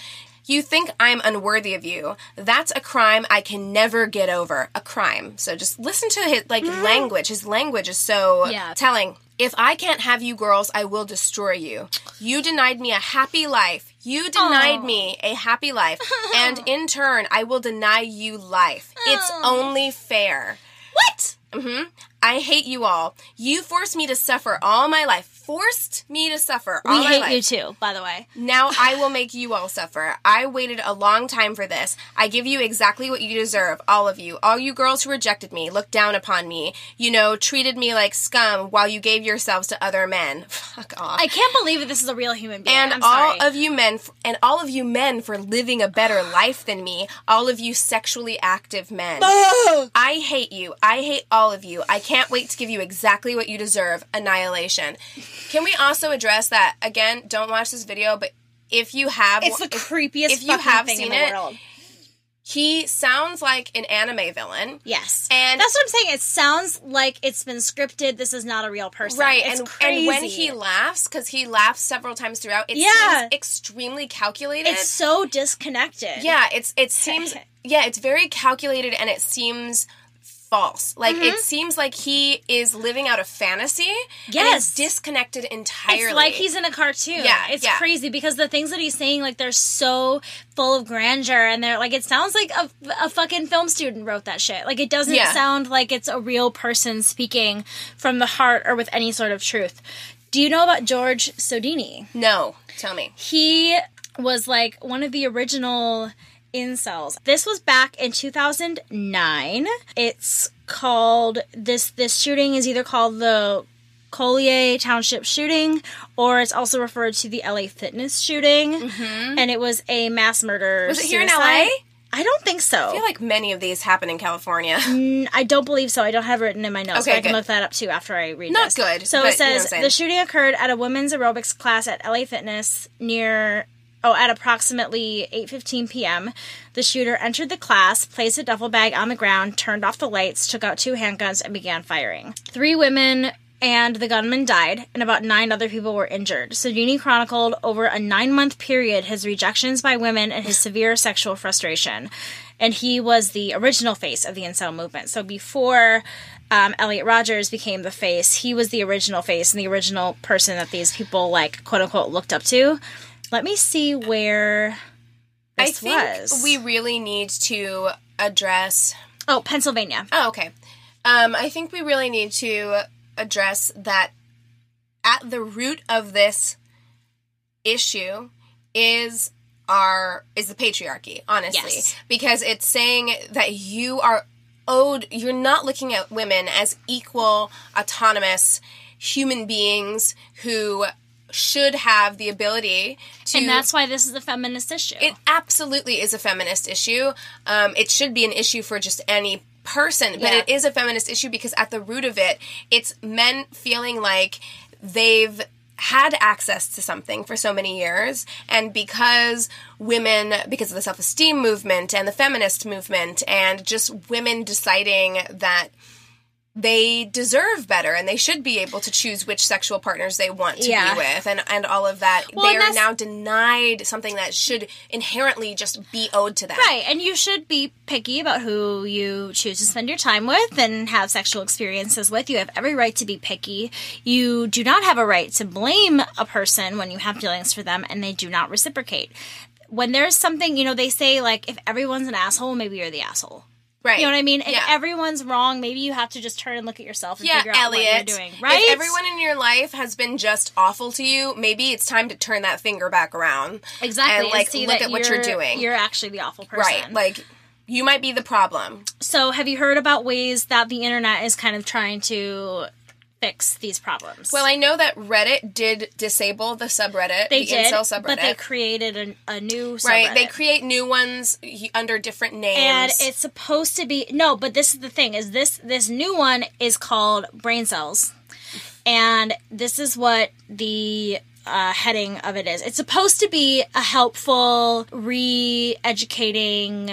"You think I'm unworthy of you. That's a crime I can never get over." A crime. So just listen to his language. His language is so telling. "If I can't have you girls, I will destroy you. You denied me a happy life. You denied me a happy life. And in turn, I will deny you life. It's only fair." What? Mm-hmm. "I hate you all. You forced me to suffer all my life." Forced me to suffer all my life. We hate you too, by the way. "Now I will make you all suffer. I waited a long time for this. I give you exactly what you deserve, all of you. All you girls who rejected me, looked down upon me, treated me like scum while you gave yourselves to other men." Fuck off. I can't believe that this is a real human being. "And I'm all sorry. Of you men, for living a better life than me, all of you sexually active men." "I hate you. I hate all of you. I can't wait to give you exactly what you deserve. Annihilation." Can we also address that, again, don't watch this video, but if you have... It's the creepiest fucking thing in the world. He sounds like an anime villain. Yes. And that's what I'm saying. It sounds like it's been scripted. This is not a real person. Right. It's crazy. And when he laughs, because he laughs several times throughout, it seems extremely calculated. It's so disconnected. Yeah. It seems... Yeah, it's very calculated, and it seems... false. Like, it seems like he is living out a fantasy. Yes. And is disconnected entirely. It's like he's in a cartoon. Yeah. It's crazy because the things that he's saying, like, they're so full of grandeur and they're, like, it sounds like a fucking film student wrote that shit. Like, it doesn't sound like it's a real person speaking from the heart or with any sort of truth. Do you know about George Sodini? No. Tell me. He was, like, one of the original... incels. This was back in 2009. It's called, this shooting is either called the Collier Township shooting, or it's also referred to the LA Fitness shooting, and it was a mass murder. Was it here in LA? I don't think so. I feel like many of these happen in California. I don't believe so. I don't have it written in my notes, but I can look that up too after I read this. Not good. So it says, the shooting occurred at a women's aerobics class at LA Fitness at approximately 8:15 p.m., the shooter entered the class, placed a duffel bag on the ground, turned off the lights, took out 2 handguns, and began firing. 3 women and the gunman died, and about 9 other people were injured. Sodini chronicled over a 9-month period his rejections by women and his severe sexual frustration. And he was the original face of the incel movement. So before... Elliot Rogers became the face, he was the original face and the original person that these people, like, quote-unquote, looked up to. Let me see where this was. I think we really need to address... Oh, Pennsylvania. Oh, okay. I think we really need to address that at the root of this issue is the patriarchy, honestly. Yes. Because it's saying that you are... you're not looking at women as equal, autonomous human beings who should have the ability to... And that's why this is a feminist issue. It absolutely is a feminist issue. It should be an issue for just any person, but it is a feminist issue because at the root of it, it's men feeling like they've had access to something for so many years, and because of the self-esteem movement and the feminist movement and just women deciding that they deserve better and they should be able to choose which sexual partners they want to be with and all of that, they are now denied something that should inherently just be owed to them. Right, and you should be picky about who you choose to spend your time with and have sexual experiences with. You have every right to be picky. You do not have a right to blame a person when you have feelings for them and they do not reciprocate. When there's something, they say, like, if everyone's an asshole, maybe you're the asshole. Right. You know what I mean? If everyone's wrong, maybe you have to just turn and look at yourself and figure out what you're doing. Right? If everyone in your life has been just awful to you, maybe it's time to turn that finger back around. Exactly. And see look at what you're doing. You're actually the awful person. Right. Like, you might be the problem. So have you heard about ways that the internet is kind of trying to fix these problems. Well, I know that Reddit did disable the subreddit, incel subreddit. But they created a new subreddit. Right, they create new ones under different names. And it's supposed to be... No, but this is the thing, is this new one is called Brain Cells. And this is what the... heading of it is. It's supposed to be a helpful, re-educating,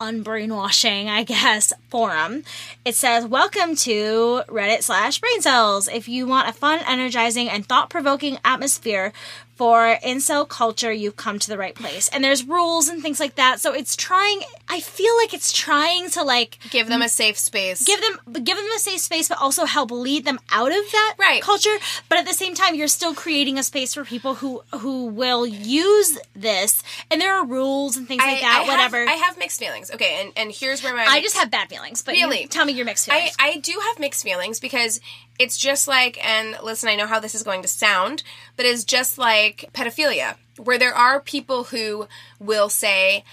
unbrainwashing, I guess, forum. It says, welcome to Reddit/Brain Cells. If you want a fun, energizing, and thought-provoking atmosphere for incel culture, you've come to the right place. And there's rules and things like that. So it's trying, I feel like it's trying to like... Give them a safe space. Give them a safe space, but also help lead them out of that culture. But at the same time, you're still creating a space for people who will use this. And there are rules and things like that, whatever. I have mixed feelings. Okay, and here's where my... I just have bad feelings. But really? Tell me your mixed feelings. I do have mixed feelings because... It's just like, and listen, I know how this is going to sound, but it's just like pedophilia, where there are people who will say,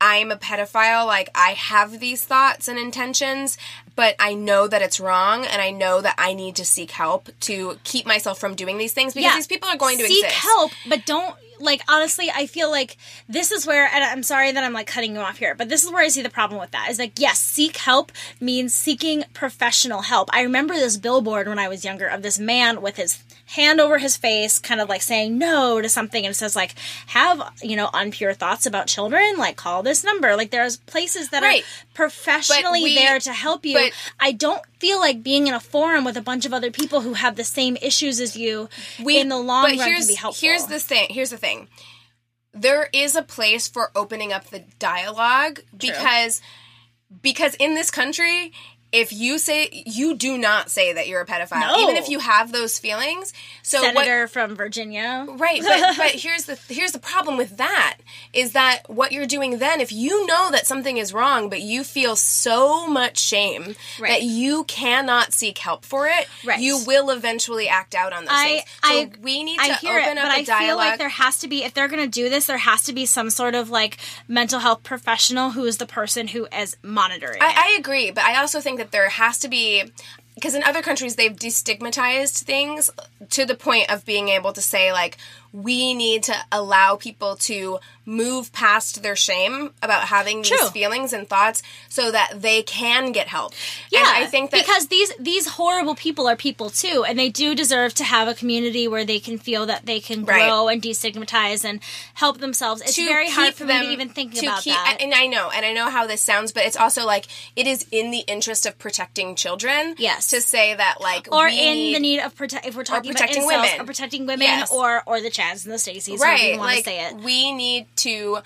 I'm a pedophile, like, I have these thoughts and intentions, but I know that it's wrong, and I know that I need to seek help to keep myself from doing these things, because these people are going to exist. Seek help, but don't... Like, honestly, I feel like this is where, and I'm sorry that I'm, like, cutting you off here, but this is where I see the problem with that. Is like, yes, seek help means seeking professional help. I remember this billboard when I was younger of this man with his hand over his face, kind of, like, saying no to something, and it says, like, have, you know, impure thoughts about children? Like, call this number. Like, there's places that are professionally there to help you. But I don't feel like being in a forum with a bunch of other people who have the same issues as you in the long run can be helpful. Here's the thing. There is a place for opening up the dialogue because in this country, if you say you do not say that you're a pedophile, even if you have those feelings. So Senator from Virginia, right? But here's the problem with that is that what you're doing then, if you know that something is wrong, but you feel so much shame that you cannot seek help for it, you will eventually act out on those things. So we need to open up a dialogue. I feel like there has to be, if they're going to do this, there has to be some sort of like mental health professional who is the person who is monitoring. I agree, but I also think that there has to be, because in other countries they've destigmatized things to the point of being able to say, like, we need to allow people to move past their shame about having these feelings and thoughts so that they can get help. Yeah, and I think that because these horrible people are people too, and they do deserve to have a community where they can feel that they can grow and destigmatize and help themselves. It's very hard for me to even think about that. And I know how this sounds, but it's also like it is in the interest of protecting children. Yes, to say that like or in the need of if we're talking about incels, women or protecting women or the Chads and the Stacys, however you want to say it. We need to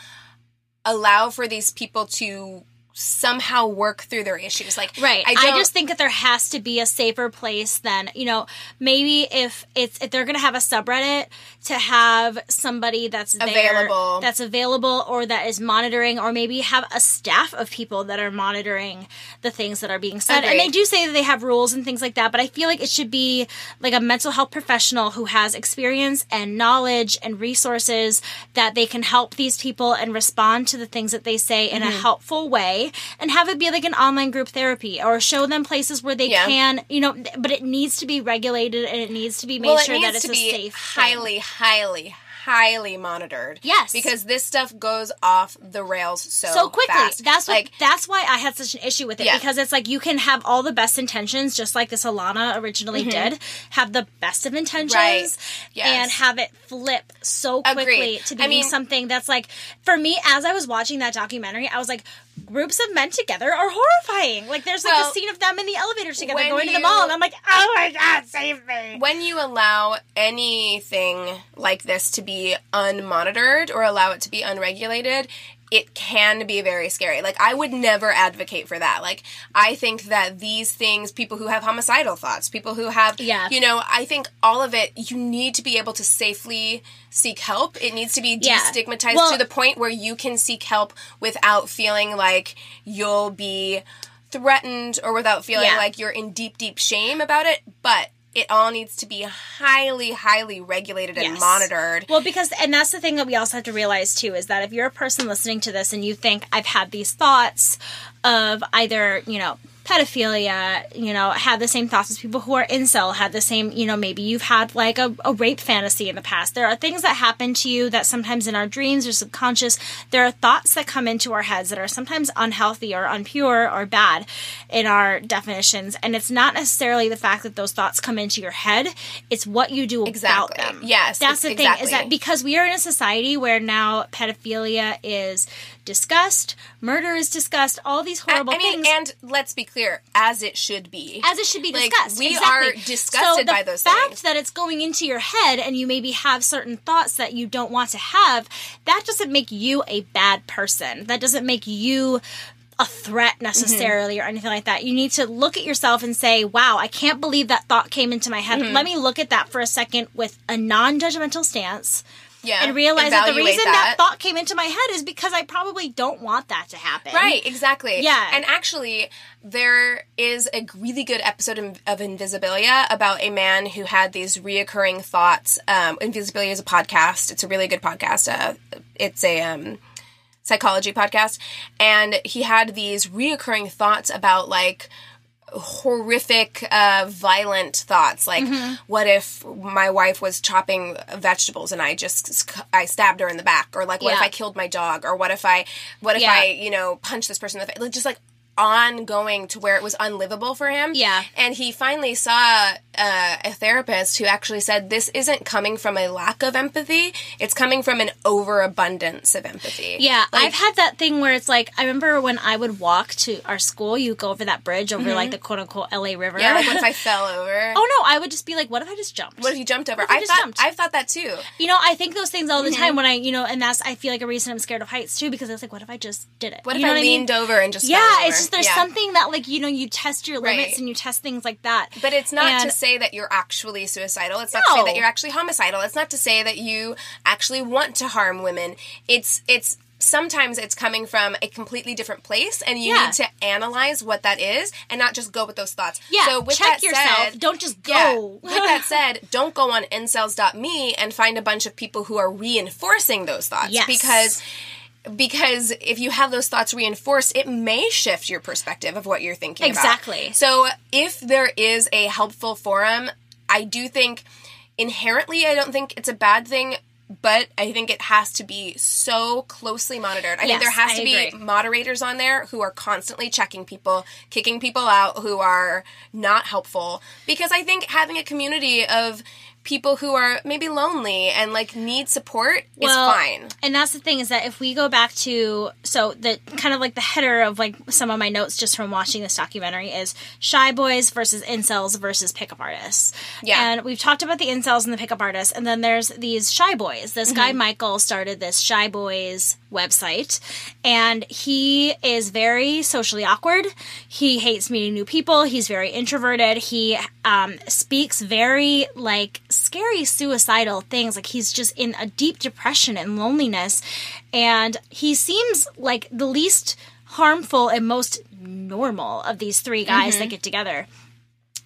allow for these people to somehow work through their issues. Like, I just think that there has to be a safer place than, you know, maybe if they're going to have a subreddit, to have somebody that's available or that is monitoring, or maybe have a staff of people that are monitoring the things that are being said. Agreed. And they do say that they have rules and things like that, but I feel like it should be like a mental health professional who has experience and knowledge and resources that they can help these people and respond to the things that they say in a helpful way. And have it be like an online group therapy, or show them places where they can, you know, but it needs to be regulated and it needs to be made sure that it's a safe highly monitored. Yes. Because this stuff goes off the rails so quickly. Fast. That's why I had such an issue with it, because it's like you can have all the best intentions, just like this Alana originally did, have the best of intentions and have it flip so quickly to being something that's like, for me, as I was watching that documentary, I was like, groups of men together are horrifying. Like, there's like a scene of them in the elevator together going to the mall, and I'm like, oh my God, save me. When you allow anything like this to be unmonitored or allow it to be unregulated, it can be very scary. Like, I would never advocate for that. Like, I think that these things, people who have homicidal thoughts, people who have, you know, I think all of it, you need to be able to safely seek help. It needs to be destigmatized to the point where you can seek help without feeling like you'll be threatened or without feeling like you're in deep, deep shame about it. But it all needs to be highly, highly regulated and monitored. Well, because, and that's the thing that we also have to realize, too, is that if you're a person listening to this and you think, I've had these thoughts of either, you know, pedophilia, you know, had the same thoughts as people who are incel, had the same, you know, maybe you've had like a rape fantasy in the past. There are things that happen to you that sometimes in our dreams or subconscious, there are thoughts that come into our heads that are sometimes unhealthy or unpure or bad in our definitions. And it's not necessarily the fact that those thoughts come into your head. It's what you do about them. Yes. That's the thing, is that because we are in a society where now pedophilia is discussed, murder is discussed, all these horrible things. And let's be clear, as it should be. As it should be discussed. We are disgusted by those things. So the fact that it's going into your head and you maybe have certain thoughts that you don't want to have, that doesn't make you a bad person. That doesn't make you a threat necessarily or anything like that. You need to look at yourself and say, wow, I can't believe that thought came into my head. Let me look at that for a second with a non-judgmental stance. Yeah, and realize that the reason that thought came into my head is because I probably don't want that to happen. Right, exactly. Yeah. And actually, there is a really good episode of Invisibilia about a man who had these reoccurring thoughts. Invisibilia is a podcast. It's a really good podcast. It's a psychology podcast. And he had these reoccurring thoughts about, like, horrific, violent thoughts. Like, what if my wife was chopping vegetables and I stabbed her in the back? Or, like, what if I killed my dog? Or what if I, you know, punched this person in the face? Like, just, like, ongoing to where it was unlivable for him. Yeah. And he finally saw a therapist who actually said, this isn't coming from a lack of empathy. It's coming from an overabundance of empathy. Yeah. Like, I've had that thing where it's like, I remember when I would walk to our school, you go over that bridge over like the quote-unquote LA River. Yeah, like what if I fell over? Oh no, I would just be like, what if I just jumped? What if you jumped over? I've thought that too. You know, I think those things all the time when I, you know, and that's, I feel like a reason I'm scared of heights too, because it's like, what if I just did it? What if I leaned over and just fell over? It's just there's something that, like, you know, you test your limits and you test things like that. But it's not to say that you're actually suicidal. It's not to say that you're actually homicidal. It's not to say that you actually want to harm women. It's sometimes it's coming from a completely different place, and you need to analyze what that is and not just go with those thoughts. Yeah, so with check that yourself. Said, don't just go. With that said, don't go on incels.me and find a bunch of people who are reinforcing those thoughts. Yes. Because if you have those thoughts reinforced, it may shift your perspective of what you're thinking about. Exactly. So if there is a helpful forum, I do think inherently I don't think it's a bad thing, but I think it has to be so closely monitored. I think there has to be moderators on there who are constantly checking people, kicking people out who are not helpful. Because I think having a community of people who are maybe lonely and, like, need support is fine. And that's the thing, is that if we go back to, so the kind of, like, the header of, like, some of my notes just from watching this documentary is Shy Boys versus incels versus pickup artists. Yeah. And we've talked about the incels and the pickup artists, and then there's these Shy Boys. This guy, Michael, started this Shy Boys website, and he is very socially awkward. He hates meeting new people. He's very introverted. He speaks very, like, scary suicidal things. Like, he's just in a deep depression and loneliness, and he seems like the least harmful and most normal of these three guys that get together.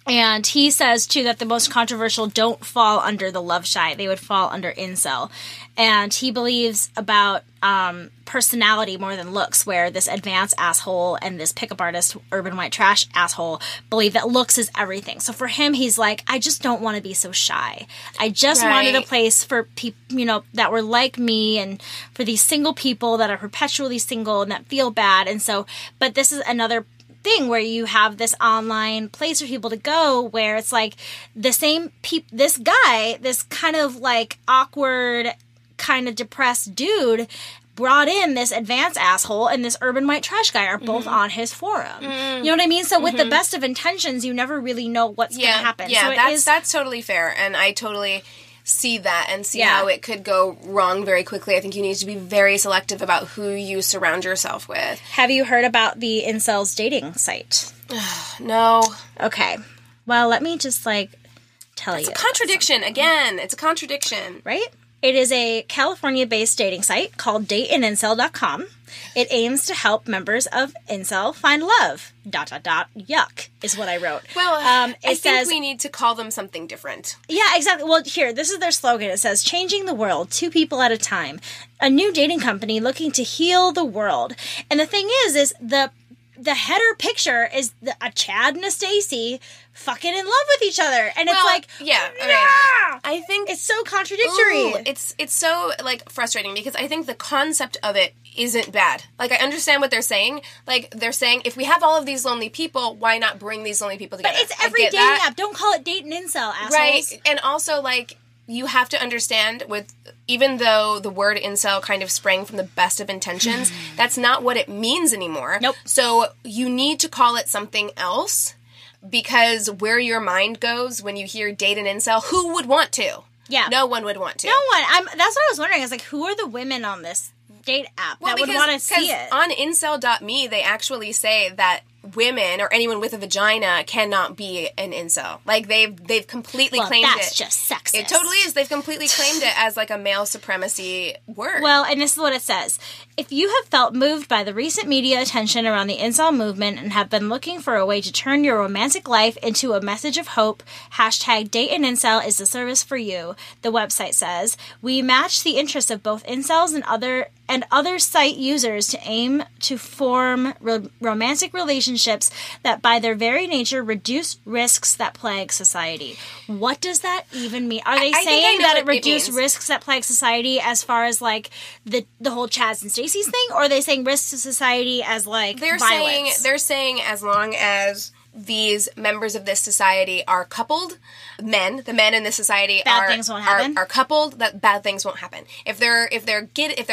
And he says, too, that the most controversial don't fall under the love shy. They would fall under incel. And he believes about personality more than looks, where this advanced asshole and this pickup artist, urban white trash asshole, believe that looks is everything. So for him, he's like, I just don't want to be so shy. I just wanted a place for people, you know, that were like me, and for these single people that are perpetually single and that feel bad. And so, but this is another thing where you have this online place for people to go where it's like the same this guy, this kind of like awkward, kind of depressed dude, brought in this advanced asshole and this urban white trash guy are both on his forum. You know what I mean? So with the best of intentions, you never really know what's going to happen. Yeah, so that's totally fair, and I totally see that and see how it could go wrong very quickly. I think you need to be very selective about who you surround yourself with. Have you heard about the incels dating site? No. Okay. Well, let me just, like, tell you. It's a contradiction. Again, it's a contradiction. Right? It is a California-based dating site called dateandincel.com. It aims to help members of incel find love. ... Yuck is what I wrote. Well, I think we need to call them something different. Yeah, exactly. Well, here, this is their slogan. It says, "Changing the world, 2 people at a time. A new dating company looking to heal the world." And the thing is the the header picture is a Chad and a Stacy fucking in love with each other, and well, it's like, yeah, nah! Right. I think it's so contradictory. Ooh, it's so like frustrating because I think the concept of it isn't bad. Like, I understand what they're saying. Like, they're saying if we have all of these lonely people, why not bring these lonely people together? But it's every dating app. Don't call it date and incel, assholes. Right, and also like. You have to understand, with even though the word incel kind of sprang from the best of intentions, that's not what it means anymore. Nope. So you need to call it something else, because where your mind goes when you hear date and incel, who would want to? Yeah. No one would want to. No one. That's what I was wondering. I was like, who are the women on this date app that would want to see it? On incel.me, they actually say that women or anyone with a vagina cannot be an incel. Like, they've completely claimed it. That's just sexist. It totally is. They've completely claimed it as like a male supremacy word. Well, and this is what it says. If you have felt moved by the recent media attention around the incel movement and have been looking for a way to turn your romantic life into a message of hope, hashtag date and incel is the service for you. The website says, we match the interests of both incels and other site users to aim to form romantic relationships that by their very nature reduce risks that plague society. What does that even mean? Are they saying that it reduced risks that plague society as far as like the whole Chaz and Stacey's thing? Or are they saying risks to society as like violence? They're saying as long as these members of this society are coupled, the men in this society are coupled, that bad things won't happen. If they're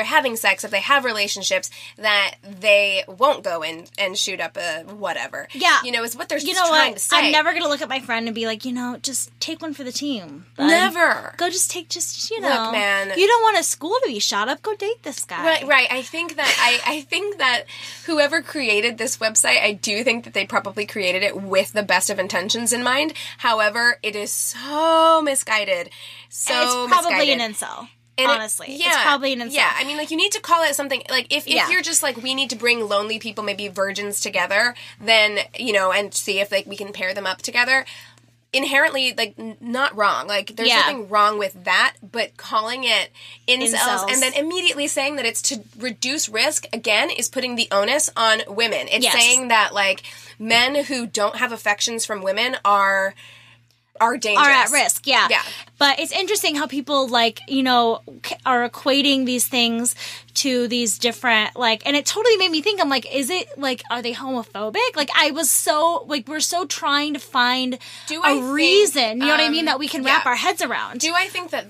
having sex, if they have relationships, that they won't go in and shoot up a whatever. Yeah. You know, is what they're trying to say. I'm never going to look at my friend and be like, you know, just take one for the team. Bud. Never. Go just look, man. You don't want a school to be shot up, go date this guy. Right. I think that whoever created this website, I do think that they probably created it with the best of intentions in mind. However, it is so misguided. It's probably an incel. It's probably an incel. Yeah, I mean, like, you need to call it something. Like, if you're just like, we need to bring lonely people, maybe virgins, together, then, you know, and see if like we can pair them up together. Inherently, like, not wrong. Like, there's nothing wrong with that, but calling it incels and then immediately saying that it's to reduce risk, again, is putting the onus on women. It's saying that, like, men who don't have affections from women are dangerous. Are at risk, yeah. But it's interesting how people, like, you know, are equating these things to these different, like, and it totally made me think, I'm like, is it, like, are they homophobic? Like, I was so, like, we're so trying to find reason, you know what I mean, that we can wrap our heads around. Do I think that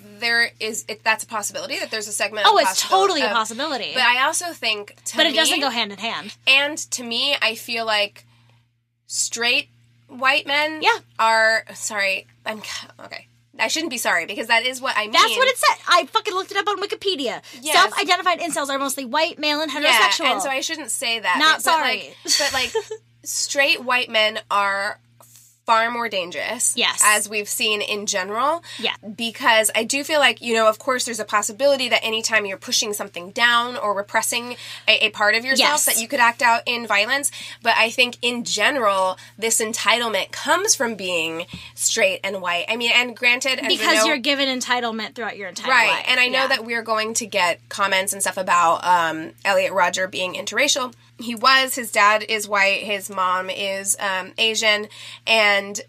that's a possibility, that there's a segment of it's totally a possibility. But I also think, it doesn't go hand in hand. And to me, I feel like straight white men are, sorry, I'm, okay. I shouldn't be sorry, because that is what I mean. That's what it said. I fucking looked it up on Wikipedia. Yes. Self-identified incels are mostly white, male, and heterosexual. Yeah, and so I shouldn't say that. Sorry. But straight white men are far more dangerous. Yes. As we've seen in general. Yeah. Because I do feel like, you know, of course there's a possibility that anytime you're pushing something down or repressing a part of yourself, that you could act out in violence. But I think in general, this entitlement comes from being straight and white. I mean, and granted, because you're given entitlement throughout your entire life. Right. And I know that we're going to get comments and stuff about Elliot Rogers being interracial. He was. His dad is white. His mom is Asian, and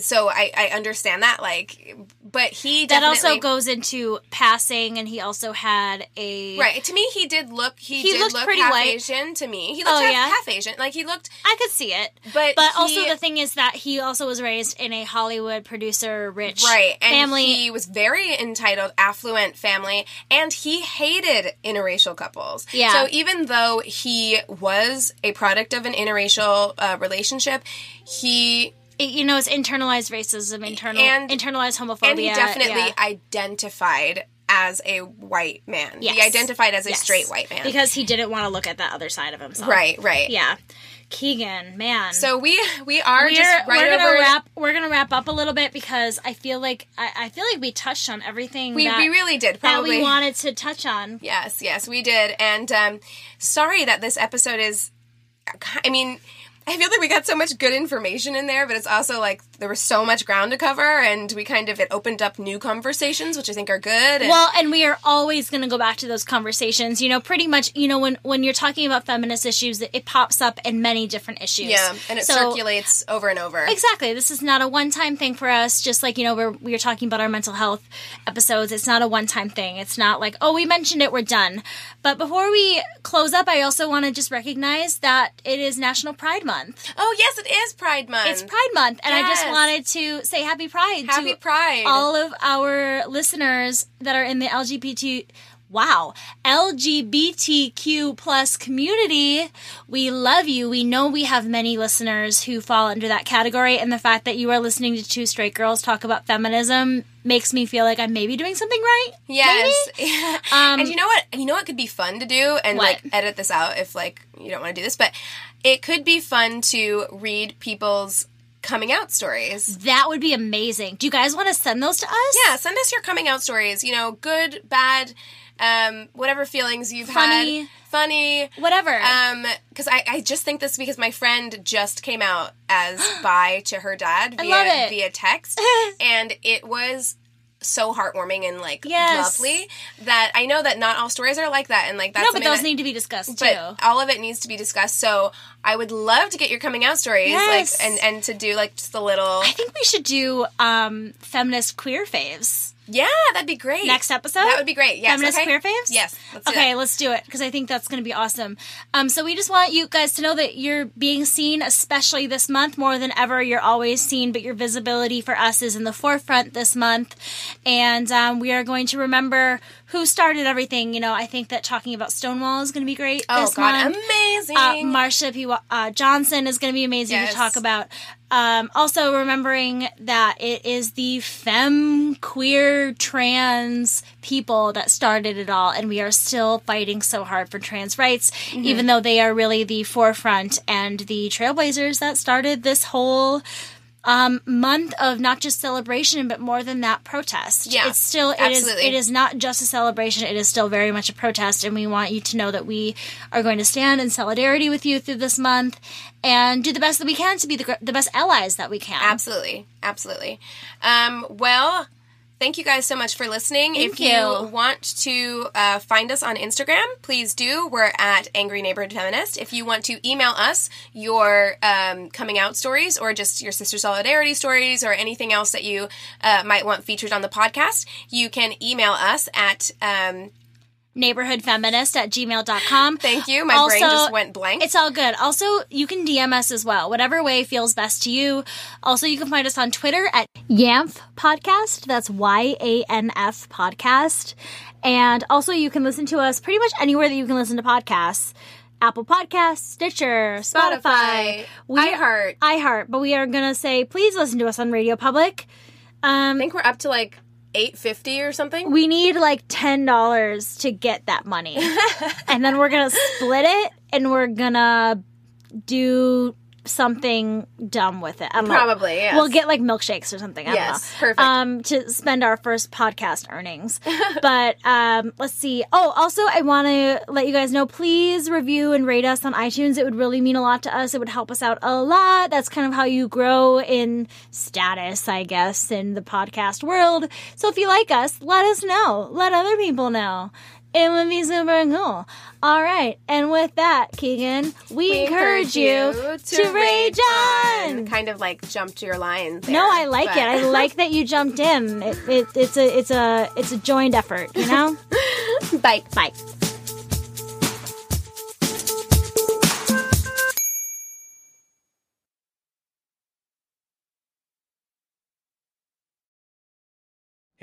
so I understand that. Like, but he definitely, that also goes into passing, and he also had a to me. He did look. He looked pretty half white. Asian to me. He looked half Asian. Like, he looked. I could see it. But also the thing is that he also was raised in a Hollywood producer rich family. He was very entitled, affluent family, and he hated interracial couples. Yeah. So even though he was a product of an interracial relationship, he. You know, it's internalized racism, internalized homophobia. And he definitely identified as a white man. Yes. He identified as a straight white man. Because he didn't want to look at that other side of himself. Right. Yeah. Keegan, man. So we're gonna wrap up a little bit, because I feel like we touched on everything. We really did, probably, that we wanted to touch on. Yes, we did. And sorry that this episode is, I mean, I feel like we got so much good information in there, but it's also like there was so much ground to cover, and we kind of, it opened up new conversations, which I think are good. And well, and we are always going to go back to those conversations. You know, pretty much, you know, when you're talking about feminist issues, it pops up in many different issues. Yeah, and it circulates over and over. Exactly. This is not a one-time thing for us, just like, you know, we are talking about our mental health episodes. It's not a one-time thing. It's not like, oh, we mentioned it, we're done. But before we close up, I also want to just recognize that it is National Pride Month. Oh, yes, it is Pride Month. It's Pride Month, and yes. I just wanted to say happy Pride to all of our listeners that are in the LGBTQ plus community. We love you. We know we have many listeners who fall under that category, and the fact that you are listening to two straight girls talk about feminism makes me feel like I'm maybe doing something right. Yes. Maybe? And you know what? You know what could be fun to do? And what? Like, edit this out if like you don't want to do this, but it could be fun to read people's coming out stories. That would be amazing. Do you guys want to send those to us? Yeah, send us your coming out stories. You know, good, bad, whatever feelings you've had. Funny. Whatever. Because I just think this because my friend just came out as bi to her dad via text. And it was so heartwarming and, like, lovely that I know that not all stories are like that. And, like, that's but those need to be discussed, too. But all of it needs to be discussed. So I would love to get your coming out stories, like, and to do, like, just a little... I think we should do feminist queer faves. Yeah, that'd be great. Next episode? That would be great, yes. Feminist queer faves? Yes. Let's do it, because I think that's going to be awesome. So we just want you guys to know that you're being seen, especially this month. More than ever, you're always seen, but your visibility for us is in the forefront this month. And we are going to remember who started everything. You know, I think that talking about Stonewall is going to be great this month. Amazing. Marsha P. Johnson is going to be amazing to talk about. Also remembering that it is the femme, queer, trans people that started it all, and we are still fighting so hard for trans rights, even though they are really the forefront and the trailblazers that started this whole month of not just celebration, but more than that, protest. Yeah, it's still, it is not just a celebration, it is still very much a protest, and we want you to know that we are going to stand in solidarity with you through this month, and do the best that we can to be the best allies that we can. Absolutely. Absolutely. Well, thank you guys so much for listening. If you want to find us on Instagram, please do. We're at Angry Neighborhood Feminist. If you want to email us your coming out stories or just your sister solidarity stories or anything else that you might want featured on the podcast, you can email us at... neighborhoodfeminist@gmail.com. Thank you. My brain just went blank. It's all good. Also, you can DM us as well. Whatever way feels best to you. Also, you can find us on Twitter at YANF Podcast. That's YANF Podcast. And also, you can listen to us pretty much anywhere that you can listen to podcasts. Apple Podcasts, Stitcher, Spotify, iHeart. But we are going to say, please listen to us on Radio Public. I think we're up to like... $8.50 or something. We need like $10 to get that money. And then we're going to split it and we're going to do something dumb with it. Probably, yes. We'll get like milkshakes or something. I don't know. Perfect. To spend our first podcast earnings. But let's see. Oh, also I want to let you guys know, please review and rate us on iTunes. It would really mean a lot to us. It would help us out a lot. That's kind of how you grow in status, I guess, in the podcast world. So if you like us, let us know. Let other people know. It would be super cool. All right. And with that, Keegan, we encourage you to rage on. Kind of like jump to your line there. No, I like it. I like that you jumped in. It's a joined effort, you know? Bye. Bye.